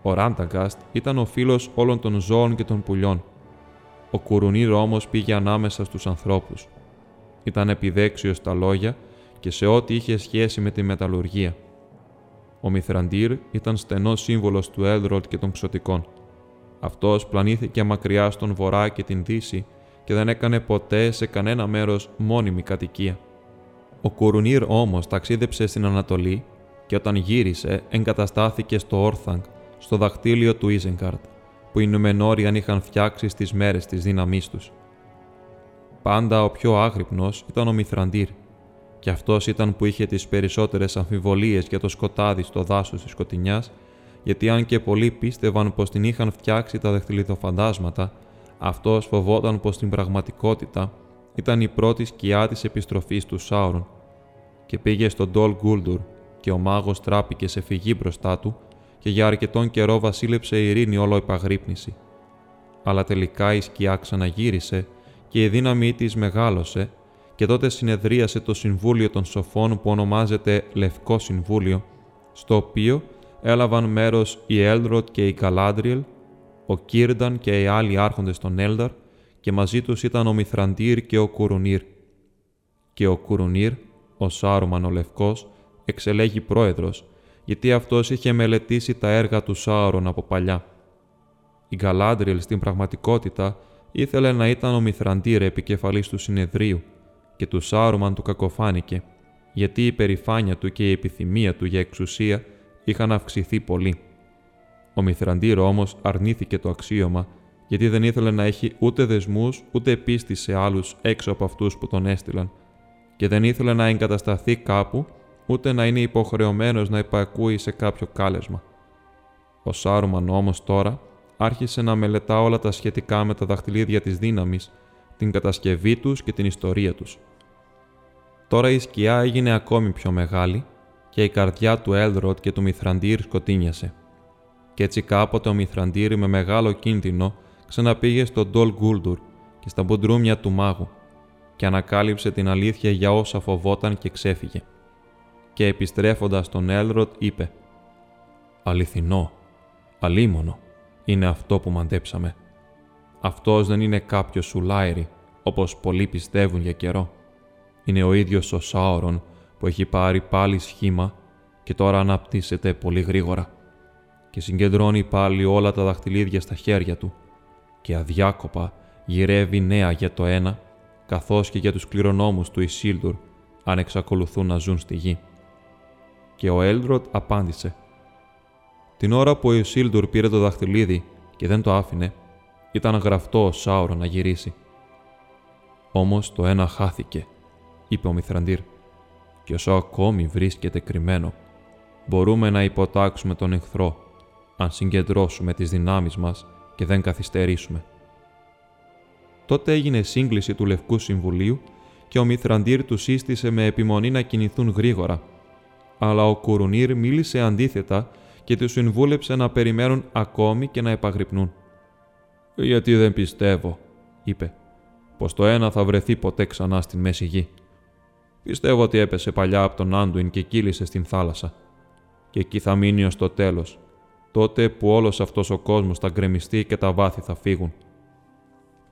Ο Ράνταγκαστ ήταν ο φίλος όλων των ζώων και των πουλιών. Ο Κουρουνίρο όμως πήγε ανάμεσα στους ανθρώπους. Ήταν επιδέξιος στα λόγια και σε ό,τι είχε σχέση με τη μεταλλουργία. Ο Μιθραντήρ ήταν στενός σύμβολος του Έλροντ και των Ξωτικών. Αυτός πλανήθηκε μακριά στον βορρά και την δύση και δεν έκανε ποτέ σε κανένα μέρος μόνιμη κατοικία. Ο Κουρουνίρ όμως ταξίδεψε στην Ανατολή και όταν γύρισε εγκαταστάθηκε στο Όρθαγκ, στο δαχτύλιο του Ιζενγκάρτ, που οι Νουμενόριαν είχαν φτιάξει στις μέρες της δύναμής τους. Πάντα ο πιο άγρυπνος ήταν ο Μιθραντήρ, και αυτός ήταν που είχε τις περισσότερες αμφιβολίες για το σκοτάδι στο δάσος της σκοτεινιάς, γιατί αν και πολλοί πίστευαν πως την είχαν φτιάξει τα δαχτυλιδοφαντάσματα, αυτός φοβόταν πως στην πραγματικότητα ήταν η πρώτη σκιά της επιστροφής του Σάουρον. Και πήγε στον Ντολ Γκούλντουρ και ο μάγος τράπηκε σε φυγή μπροστά του και για αρκετόν καιρό βασίλεψε η ειρήνη όλο υπαγρύπνηση. Αλλά τελικά η σκιά ξαναγύρισε και η δύναμή της μεγάλωσε και τότε συνεδρίασε το Συμβούλιο των Σοφών που ονομάζεται Λευκό Συμβούλιο, στο οποίο έλαβαν μέρος η Έλροντ και η Γκαλάντριελ, ο Κύρνταν και οι άλλοι άρχοντες των Έλνταρ και μαζί τους ήταν ο Μιθραντήρ και ο Κουρουνίρ. Και ο Κουρουνίρ, ο Σάρουμαν ο Λευκός, εξελέγει πρόεδρος, γιατί αυτός είχε μελετήσει τα έργα του Σάουρον από παλιά. Η Γκαλάντριελ στην πραγματικότητα ήθελε να ήταν ο Μιθραντήρ επικεφαλής του συνεδρίου και του Σάρουμαν του κακοφάνηκε, γιατί η περηφάνεια του και η επιθυμία του για εξουσία είχαν αυξηθεί πολύ. Ο Μιθραντήρ όμως αρνήθηκε το αξίωμα, γιατί δεν ήθελε να έχει ούτε δεσμούς ούτε πίστη σε άλλους έξω από αυτούς που τον έστειλαν και δεν ήθελε να εγκατασταθεί κάπου ούτε να είναι υποχρεωμένος να υπακούει σε κάποιο κάλεσμα. Ο Σάρουμαν όμως τώρα άρχισε να μελετά όλα τα σχετικά με τα δαχτυλίδια της δύναμης, την κατασκευή τους και την ιστορία τους. Τώρα η σκιά έγινε ακόμη πιο μεγάλη και η καρδιά του Έλροντ και του Μιθραντήρ σκοτίνιασε. Κι έτσι κάποτε ο Μιθραντήρ με μεγάλο κίνδυνο ξαναπήγε στον Ντολ Γκούλντουρ και στα μπουντρούμια του μάγου και ανακάλυψε την αλήθεια για όσα φοβόταν και ξέφυγε. Και επιστρέφοντας στον Έλροντ είπε «Αληθινό, αλίμονο είναι αυτό που μαντέψαμε. Αυτός δεν είναι κάποιος σουλάιρι, όπως πολλοί πιστεύουν για καιρό. Είναι ο ίδιος ο Σάουρον που έχει πάρει πάλι σχήμα και τώρα αναπτύσσεται πολύ γρήγορα και συγκεντρώνει πάλι όλα τα δαχτυλίδια στα χέρια του και αδιάκοπα γυρεύει νέα για το ένα, καθώς και για τους κληρονόμους του Ισίλντουρ, αν εξακολουθούν να ζουν στη γη». Και ο Έλροντ απάντησε «Την ώρα που ο Ισίλντουρ πήρε το δαχτυλίδι και δεν το άφηνε, ήταν γραφτό ο Σάουρον να γυρίσει. Όμως το ένα χάθηκε», είπε ο Μιθραντήρ, «και όσο ακόμη βρίσκεται κρυμμένο, μπορούμε να υποτάξουμε τον εχθρό, αν συγκεντρώσουμε τις δυνάμεις μας και δεν καθυστερήσουμε». Τότε έγινε σύγκληση του Λευκού Συμβουλίου και ο Μιθραντήρ του σύστησε με επιμονή να κινηθούν γρήγορα. Αλλά ο Κουρουνίρ μίλησε αντίθετα και τους συμβούλεψε να περιμένουν ακόμη και να επαγρυπνούν. «Γιατί δεν πιστεύω», είπε, «πως το ένα θα βρεθεί ποτέ ξανά στην Μέση Γη. Πιστεύω ότι έπεσε παλιά από τον Άντουιν και κύλησε στην θάλασσα. Και εκεί θα μείνει ως το τέλος, τότε που όλος αυτός ο κόσμος θα γκρεμιστεί και τα βάθη θα φύγουν».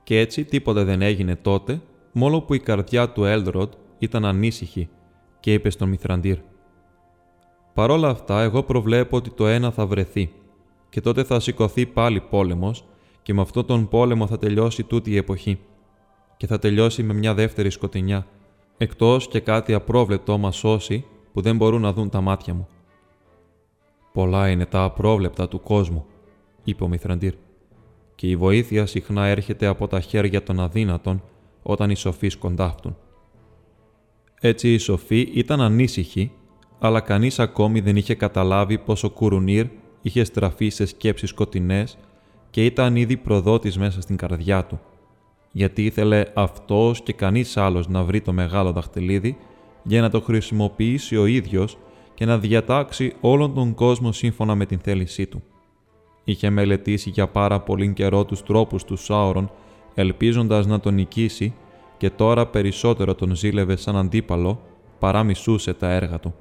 Και έτσι τίποτα δεν έγινε τότε, μόνο που η καρδιά του Έλροντ ήταν ανήσυχη και είπε στον Μιθραντήρ «Παρόλα αυτά, εγώ προβλέπω ότι το ένα θα βρεθεί και τότε θα σηκωθεί πάλι πόλεμος και με αυτόν τον πόλεμο θα τελειώσει τούτη η εποχή και θα τελειώσει με μια δεύτερη σκοτεινιά, εκτός και κάτι απρόβλεπτο μας σώσει που δεν μπορούν να δουν τα μάτια μου». «Πολλά είναι τα απρόβλεπτα του κόσμου», είπε ο Μιθραντήρ, «και η βοήθεια συχνά έρχεται από τα χέρια των αδύνατων όταν οι σοφοί σκοντάφτουν». Έτσι οι σοφοί ήταν ανήσυχοι, αλλά κανείς ακόμη δεν είχε καταλάβει πως ο Κουρουνίρ είχε στραφεί σε σκέψεις σκοτεινές και ήταν ήδη προδότης μέσα στην καρδιά του, γιατί ήθελε αυτός και κανείς άλλος να βρει το μεγάλο δαχτυλίδι για να το χρησιμοποιήσει ο ίδιος και να διατάξει όλον τον κόσμο σύμφωνα με την θέλησή του. Είχε μελετήσει για πάρα πολύ καιρό τους τρόπους του Σάουρον, ελπίζοντας να τον νικήσει και τώρα περισσότερο τον ζήλευε σαν αντίπαλο παρά μισούσε τα έργα του.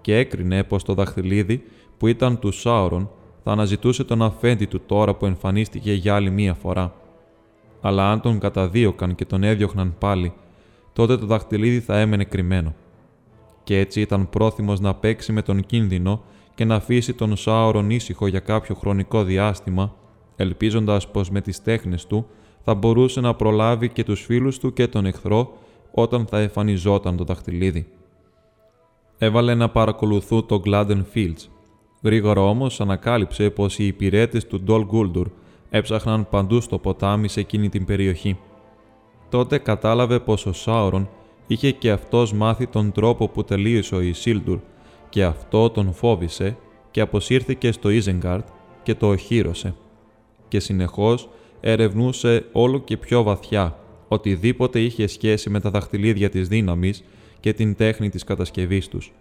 Και έκρινε πως το δαχτυλίδι που ήταν του Σάουρον θα αναζητούσε τον αφέντη του τώρα που εμφανίστηκε για άλλη μία φορά. Αλλά αν τον καταδίωκαν και τον έδιωχναν πάλι, τότε το δαχτυλίδι θα έμενε κρυμμένο. Και έτσι ήταν πρόθυμος να παίξει με τον κίνδυνο και να αφήσει τον Σάουρον ήσυχο για κάποιο χρονικό διάστημα, ελπίζοντας πως με τις τέχνες του θα μπορούσε να προλάβει και τους φίλους του και τον εχθρό όταν θα εμφανιζόταν το δαχτυλίδι. Έβαλε να παρακολουθούν το Gladden Fields. Γρήγορα όμως ανακάλυψε πως οι υπηρέτες του Ντολ Γκούλντουρ έψαχναν παντού στο ποτάμι σε εκείνη την περιοχή. Τότε κατάλαβε πως ο Σάουρον είχε και αυτός μάθει τον τρόπο που τελείωσε ο Ισίλντουρ και αυτό τον φόβησε και αποσύρθηκε στο Ιζενγκάρτ και το οχύρωσε. Και συνεχώς ερευνούσε όλο και πιο βαθιά οτιδήποτε είχε σχέση με τα δαχτυλίδια της δύναμης και την τέχνη της κατασκευής τους.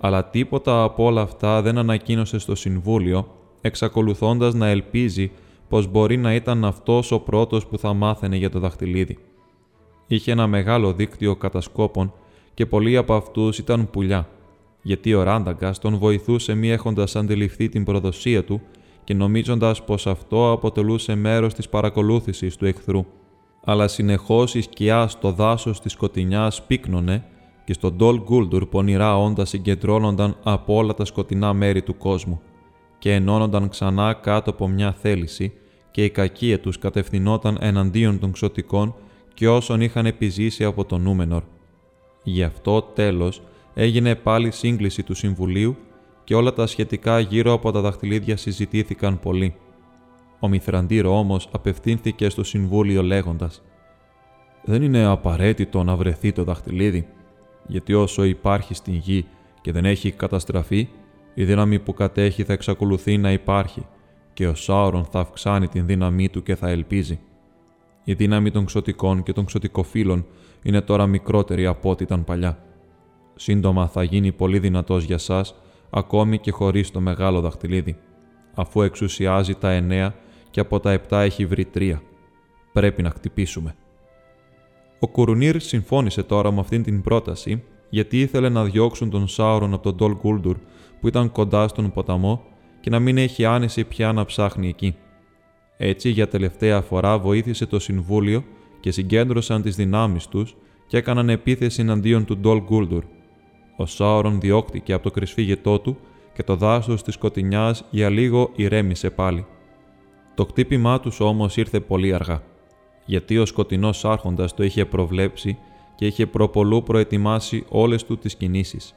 Αλλά τίποτα από όλα αυτά δεν ανακοίνωσε στο Συμβούλιο, εξακολουθώντας να ελπίζει πως μπορεί να ήταν αυτός ο πρώτος που θα μάθαινε για το δαχτυλίδι. Είχε ένα μεγάλο δίκτυο κατασκόπων και πολλοί από αυτούς ήταν πουλιά, γιατί ο Ράνταγκας τον βοηθούσε μη έχοντας αντιληφθεί την προδοσία του και νομίζοντας πως αυτό αποτελούσε μέρος της παρακολούθησης του εχθρού. Αλλά συνεχώς η σκιά στο δάσος της σκοτεινιάς πύκνωνε και στον Ντολ Γκούλντουρ πονηρά όντα συγκεντρώνονταν από όλα τα σκοτεινά μέρη του κόσμου και ενώνονταν ξανά κάτω από μια θέληση και η κακία τους κατευθυνόταν εναντίον των ξωτικών και όσων είχαν επιζήσει από τον Νούμενορ. Γι' αυτό τέλος έγινε πάλι σύγκληση του Συμβουλίου και όλα τα σχετικά γύρω από τα δαχτυλίδια συζητήθηκαν πολύ. Ο Μηθραντήρο όμως απευθύνθηκε στο Συμβούλιο λέγοντας «Δεν είναι απαραίτητο να βρεθεί το δαχτυλίδι, γιατί όσο υπάρχει στην γη και δεν έχει καταστραφεί, η δύναμη που κατέχει θα εξακολουθεί να υπάρχει και ο Σάουρον θα αυξάνει την δύναμή του και θα ελπίζει. Η δύναμη των ξωτικών και των ξωτικοφύλων είναι τώρα μικρότερη από ό,τι ήταν παλιά. Σύντομα θα γίνει πολύ δυνατός για σας, ακόμη και χωρίς το μεγάλο δαχτυλίδι, αφού εξουσιάζει τα 9 και από τα 7 έχει βρει 3. Πρέπει να χτυπήσουμε». Ο Κουρουνίρ συμφώνησε τώρα με αυτήν την πρόταση, γιατί ήθελε να διώξουν τον Σάουρον από τον Ντολ Γκούλντουρ που ήταν κοντά στον ποταμό και να μην έχει άνεση πια να ψάχνει εκεί. Έτσι για τελευταία φορά βοήθησε το Συμβούλιο και συγκέντρωσαν τις δυνάμεις τους και έκαναν επίθεση εναντίον του Ντολ Γκούλντουρ. Ο Σάουρον διώκτηκε από το κρυσφύγετό του και το δάσος της σκοτεινιάς για λίγο ηρέμησε πάλι. Το χτύπημά τους όμως ήρθε πολύ αργά, γιατί ο σκοτεινός άρχοντας το είχε προβλέψει και είχε προπολού προετοιμάσει όλες του τις κινήσεις.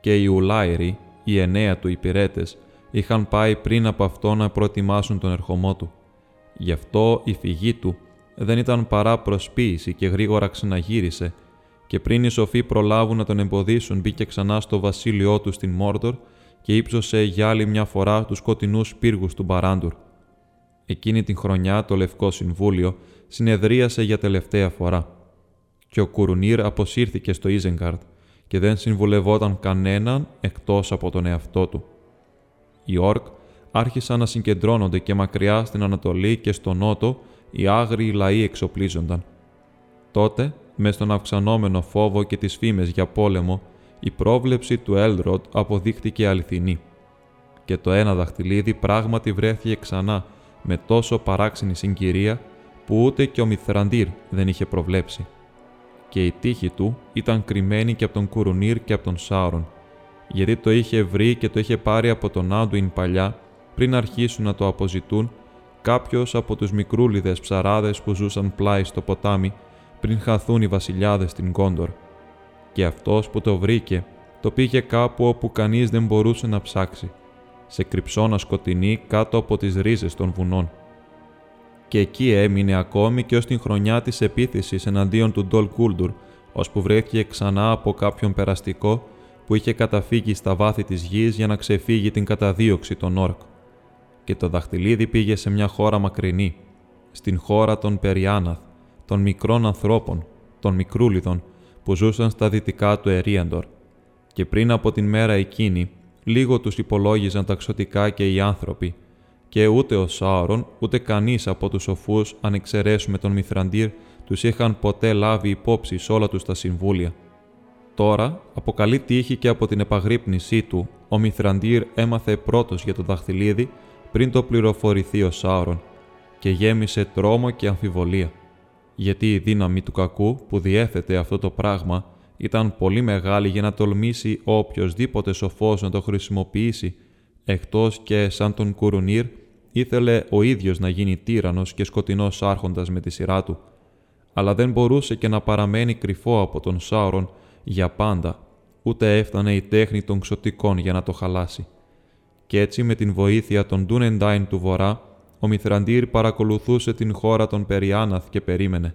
Και οι Ουλάιροι, οι 9 του υπηρέτες, είχαν πάει πριν από αυτό να προετοιμάσουν τον ερχομό του. Γι' αυτό η φυγή του δεν ήταν παρά προσποίηση και γρήγορα ξαναγύρισε και πριν οι σοφοί προλάβουν να τον εμποδίσουν μπήκε ξανά στο βασίλειό του στην Μόρντορ και ύψωσε για άλλη μια φορά τους σκοτεινούς πύργους του Μπαράντουρ. Εκείνη την χρονιά το Λευκό Συμβούλιο συνεδρίασε για τελευταία φορά και ο Κουρουνίρ αποσύρθηκε στο Ιζενγκάρτ και δεν συμβουλευόταν κανέναν εκτός από τον εαυτό του. Οι Ορκ άρχισαν να συγκεντρώνονται και μακριά στην Ανατολή και στο Νότο οι άγριοι λαοί εξοπλίζονταν. Τότε, μες στον αυξανόμενο φόβο και τις φήμες για πόλεμο, η πρόβλεψη του Έλροντ αποδείχτηκε αληθινή και το ένα δαχτυλίδι πράγματι βρέθηκε ξανά με τόσο παράξενη συγκυρία που ούτε και ο Μιθραντήρ δεν είχε προβλέψει. Και η τύχη του ήταν κρυμμένη και από τον Κουρουνίρ και από τον Σάουρον, γιατί το είχε βρει και το είχε πάρει από τον Άντουιν παλιά πριν αρχίσουν να το αποζητούν κάποιος από τους μικρούλιδες ψαράδες που ζούσαν πλάι στο ποτάμι πριν χαθούν οι βασιλιάδες στην Κόντορ. Και αυτός που το βρήκε το πήγε κάπου όπου κανείς δεν μπορούσε να ψάξει, σε κρυψώνα σκοτεινή κάτω από τις ρίζες των βουνών. Και εκεί έμεινε ακόμη και ως την χρονιά της επίθεσης εναντίον του Ντολ Γκούλντουρ, ώσπου βρέθηκε ξανά από κάποιον περαστικό που είχε καταφύγει στα βάθη της γης για να ξεφύγει την καταδίωξη των Ορκ. Και το δαχτυλίδι πήγε σε μια χώρα μακρινή, στην χώρα των Περιάναθ, των μικρών ανθρώπων, των μικρούλιδων, που ζούσαν στα δυτικά του Ερίαντορ. Και πριν από την μέρα εκείνη, λίγο τους υπολόγιζαν τα ξωτικά και οι άνθρωποι, και ούτε ο Σάουρον, ούτε κανείς από τους σοφούς, αν εξαιρέσουμε τον Μιθραντήρ, τους είχαν ποτέ λάβει υπόψη σε όλα τους τα συμβούλια. Τώρα, από καλή τύχη και από την επαγρύπνησή του, ο Ο Μιθραντήρ έμαθε πρώτος για το δαχτυλίδι πριν το πληροφορηθεί ο Σάουρον και γέμισε τρόμο και αμφιβολία, γιατί η δύναμη του κακού που διέθετε αυτό το πράγμα ήταν πολύ μεγάλη για να τολμήσει οποιοσδήποτε σοφός να το χρησιμοποιήσει, εκτός και σαν τον Κουρουνίρ ήθελε ο ίδιος να γίνει τύραννος και σκοτεινός άρχοντας με τη σειρά του, αλλά δεν μπορούσε και να παραμένει κρυφό από τον Σάουρον για πάντα, ούτε έφτανε η τέχνη των ξωτικών για να το χαλάσει. Κι έτσι με την βοήθεια των Ντούνεντάιν του Βορρά, ο Μιθραντήρ παρακολουθούσε την χώρα των Περιάναθ και περίμενε.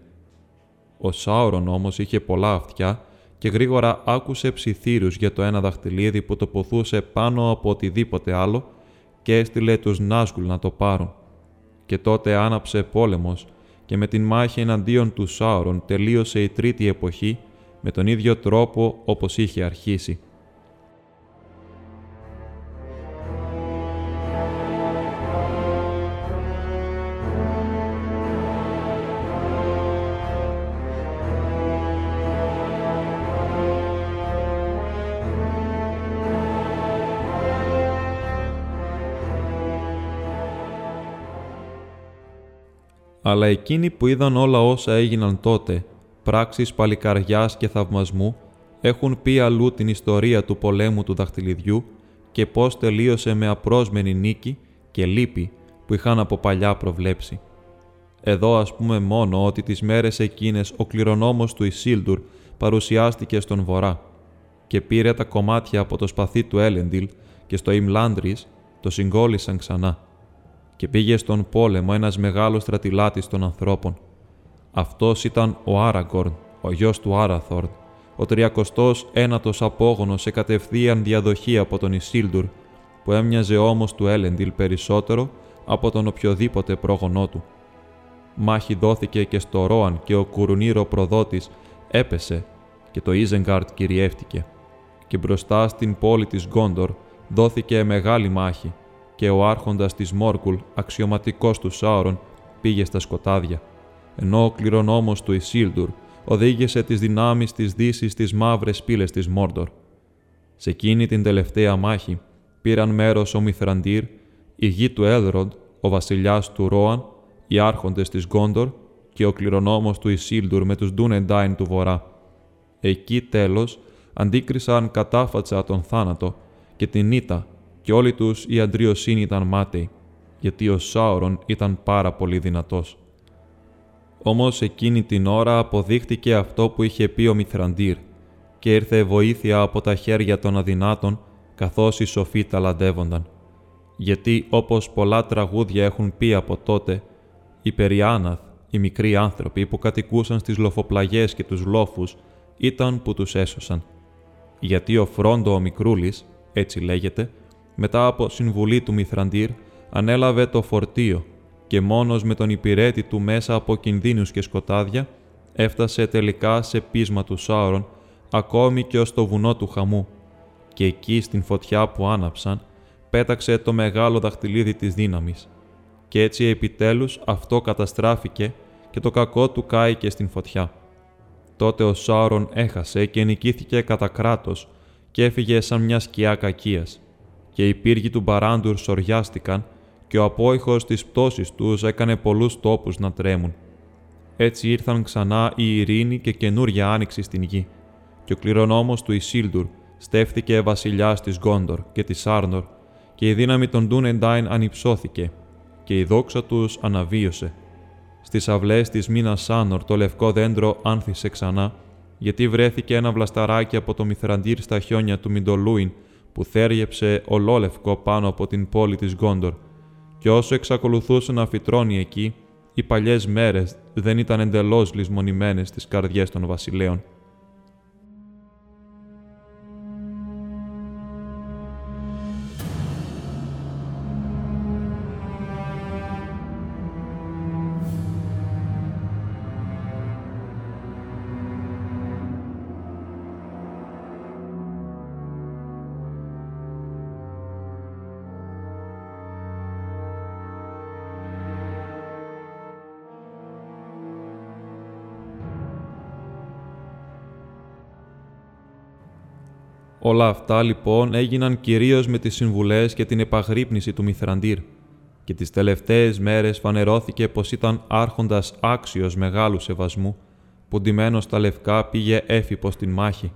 Ο Σάουρον όμως είχε πολλά αυτιά και γρήγορα άκουσε ψιθύρους για το ένα δαχτυλίδι που τοποθούσε πάνω από οτιδήποτε άλλο και έστειλε τους Νάσγκουλ να το πάρουν. Και τότε άναψε πόλεμος και με την μάχη εναντίον του Σάουρον τελείωσε η τρίτη εποχή με τον ίδιο τρόπο όπως είχε αρχίσει. Αλλά εκείνοι που είδαν όλα όσα έγιναν τότε, πράξεις παλικαριάς και θαυμασμού, έχουν πει αλλού την ιστορία του πολέμου του δαχτυλιδιού και πώς τελείωσε με απρόσμενη νίκη και λύπη που είχαν από παλιά προβλέψει. Εδώ ας πούμε μόνο ότι τις μέρες εκείνες ο κληρονόμος του Ισίλντουρ παρουσιάστηκε στον Βορρά και πήρε τα κομμάτια από το σπαθί του Έλεντιλ και στο Ιμλάντρις το συγκόλλησαν ξανά και πήγε στον πόλεμο ένας μεγάλος στρατηλάτης των ανθρώπων. Αυτός ήταν ο Άραγκορν, ο γιος του Άραθορν, ο 39ος απόγονος σε κατευθείαν διαδοχή από τον Ισίλντουρ, που έμοιαζε όμως του Έλεντιλ περισσότερο από τον οποιοδήποτε πρόγονό του. Μάχη δόθηκε και στο Ρώαν και ο Κουρουνίρο προδότης έπεσε και το Ιζενγκάρτ κυριεύτηκε. Και μπροστά στην πόλη της Γκόντορ δόθηκε μεγάλη μάχη και ο άρχοντας της Μόρκουλ, αξιωματικός του Σάουρον, πήγε στα σκοτάδια, ενώ ο κληρονόμος του Ισίλντουρ οδήγησε τις δυνάμεις της Δύσης στις μαύρες πύλες της Μόρντορ. Σε εκείνη την τελευταία μάχη πήραν μέρος ο Μιθραντήρ, η γη του Έλροντ, ο βασιλιάς του Ρώαν, οι άρχοντες της Γκόντορ και ο κληρονόμος του Ισίλντουρ με τους Ντούνεντάιν του Βορρά. Εκεί τέλος αντίκρισαν κατάφατσα τον θάνατο και την ήττα και όλοι τους η αντριοσύνη ήταν μάταιη, γιατί ο Σάουρον ήταν πάρα πολύ δυνατός. Όμως εκείνη την ώρα αποδείχτηκε αυτό που είχε πει ο Μιθραντήρ και ήρθε βοήθεια από τα χέρια των αδυνάτων, καθώς οι σοφοί ταλαντεύονταν. Γιατί όπως πολλά τραγούδια έχουν πει από τότε, οι Περιάναθ, οι μικροί άνθρωποι που κατοικούσαν στις λοφοπλαγιές και τους λόφους, ήταν που τους έσωσαν. Γιατί ο Φρόντο ο Μικρούλης, έτσι λέγεται, μετά από συμβουλή του Μιθραντήρ, ανέλαβε το φορτίο και μόνος με τον υπηρέτη του μέσα από κινδύνους και σκοτάδια, έφτασε τελικά σε πείσμα του Σάουρον, ακόμη και ως το βουνό του Χαμού, και εκεί στην φωτιά που άναψαν, πέταξε το μεγάλο δαχτυλίδι της δύναμης. Και έτσι επιτέλους αυτό καταστράφηκε και το κακό του κάηκε στην φωτιά. Τότε ο Σάουρον έχασε και νικήθηκε κατά κράτος και έφυγε σαν μια σκιά κακίας, και οι πύργοι του Μπαράντουρ σοριάστηκαν και ο απόϊχος της πτώσης τους έκανε πολλούς τόπους να τρέμουν. Έτσι ήρθαν ξανά η ειρήνη και καινούρια άνοιξη στην γη, και ο κληρονόμος του Ισίλντουρ στέφθηκε βασιλιάς της Γκόντορ και της Άρνορ, και η δύναμη των Ντούνεντάιν ανυψώθηκε, και η δόξα τους αναβίωσε. Στις αυλές της Μίνας Σάνορ το λευκό δέντρο άνθησε ξανά, γιατί βρέθηκε ένα βλασταράκι από το Μιθραντήρ στα χιόνια του Μιντολούιν, που θέριεψε ολόλευκο πάνω από την πόλη της Γκόντορ. Και όσο εξακολουθούσε να φυτρώνει εκεί, οι παλιές μέρες δεν ήταν εντελώς λησμονημένες στις καρδιές των βασιλέων. Όλα αυτά λοιπόν έγιναν κυρίως με τις συμβουλές και την επαγρύπνηση του Μιθραντήρ, και τις τελευταίες μέρες φανερώθηκε πως ήταν άρχοντας άξιος μεγάλου σεβασμού, που ντυμένος στα λευκά πήγε έφυπος στην μάχη.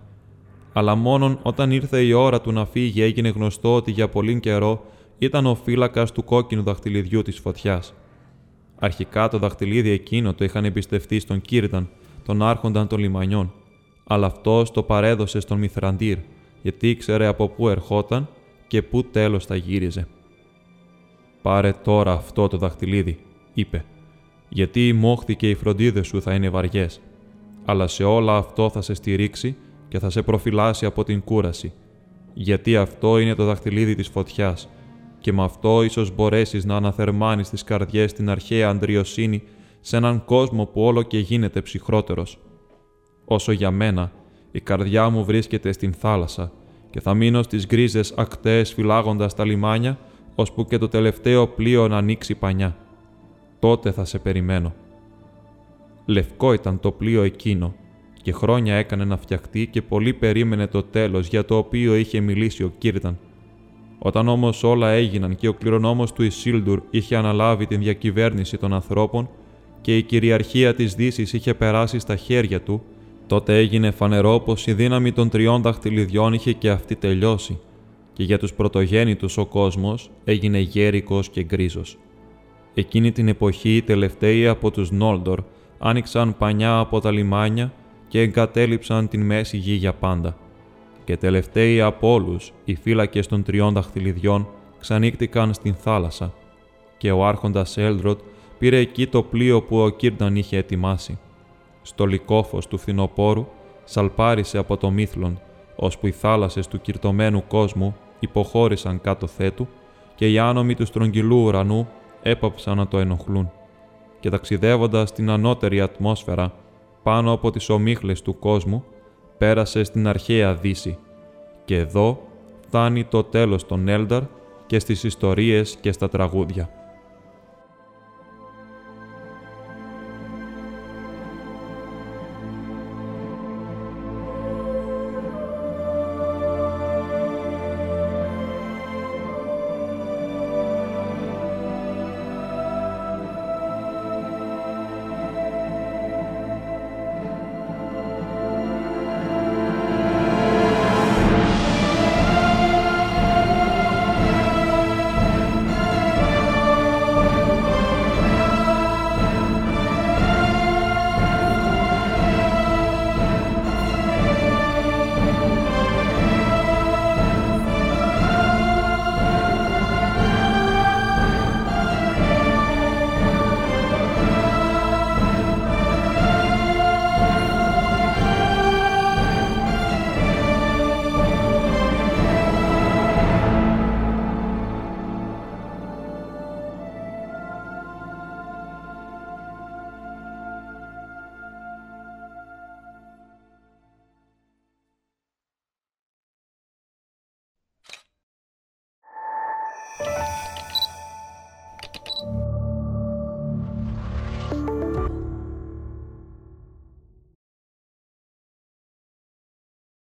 Αλλά μόνον όταν ήρθε η ώρα του να φύγει έγινε γνωστό ότι για πολύ καιρό ήταν ο φύλακας του κόκκινου δαχτυλιδιού της φωτιάς. Αρχικά το δαχτυλίδι εκείνο το είχαν εμπιστευτεί στον Κύρταν, τον άρχοντα των λιμανιών, αλλά αυτός το παρέδωσε στον Μιθραντήρ, γιατί ήξερε από πού ερχόταν και πού τέλος θα γύριζε. «Πάρε τώρα αυτό το δαχτυλίδι», είπε, «γιατί η μόχθη και οι φροντίδες σου θα είναι βαριές, αλλά σε όλα αυτό θα σε στηρίξει και θα σε προφυλάσει από την κούραση, γιατί αυτό είναι το δαχτυλίδι της φωτιάς και με αυτό ίσως μπορέσεις να αναθερμάνεις τις καρδιές την αρχαία αντριοσύνη σε έναν κόσμο που όλο και γίνεται ψυχρότερος. Όσο για μένα, η καρδιά μου βρίσκεται στην θάλασσα και θα μείνω στις γκρίζες ακτές φυλάγοντας τα λιμάνια ώσπου και το τελευταίο πλοίο να ανοίξει πανιά. Τότε θα σε περιμένω». Λευκό ήταν το πλοίο εκείνο και χρόνια έκανε να φτιαχτεί και πολύ περίμενε το τέλος για το οποίο είχε μιλήσει ο Κύρταν. Όταν όμως όλα έγιναν και ο κληρονόμος του Ισίλντουρ είχε αναλάβει την διακυβέρνηση των ανθρώπων και η κυριαρχία της Δύσης είχε περάσει στα χέρια του, τότε έγινε φανερό πως η δύναμη των τριών δαχτυλιδιών είχε και αυτή τελειώσει και για τους πρωτογέννητους ο κόσμος έγινε γέρικος και γκρίζος. Εκείνη την εποχή οι τελευταίοι από τους Νόλδορ άνοιξαν πανιά από τα λιμάνια και εγκατέλειψαν την Μέση Γη για πάντα. Και τελευταίοι από όλους οι φύλακες των τριών δαχτυλιδιών ξανήκτηκαν στην θάλασσα και ο άρχοντας Έλροντ πήρε εκεί το πλοίο που ο Κύρταν είχε ετοιμάσει. Στο λυκόφως του φθινοπόρου σαλπάρισε από το Μύθλον, ώσπου οι θάλασσες του κυρτωμένου κόσμου υποχώρησαν κάτω θέτου και οι άνομοι του στρογγυλού ουρανού έπαψαν να το ενοχλούν. Και ταξιδεύοντας στην ανώτερη ατμόσφαιρα, πάνω από τις ομίχλες του κόσμου, πέρασε στην αρχαία Δύση. Και εδώ φτάνει το τέλος των Έλνταρ και στις ιστορίες και στα τραγούδια.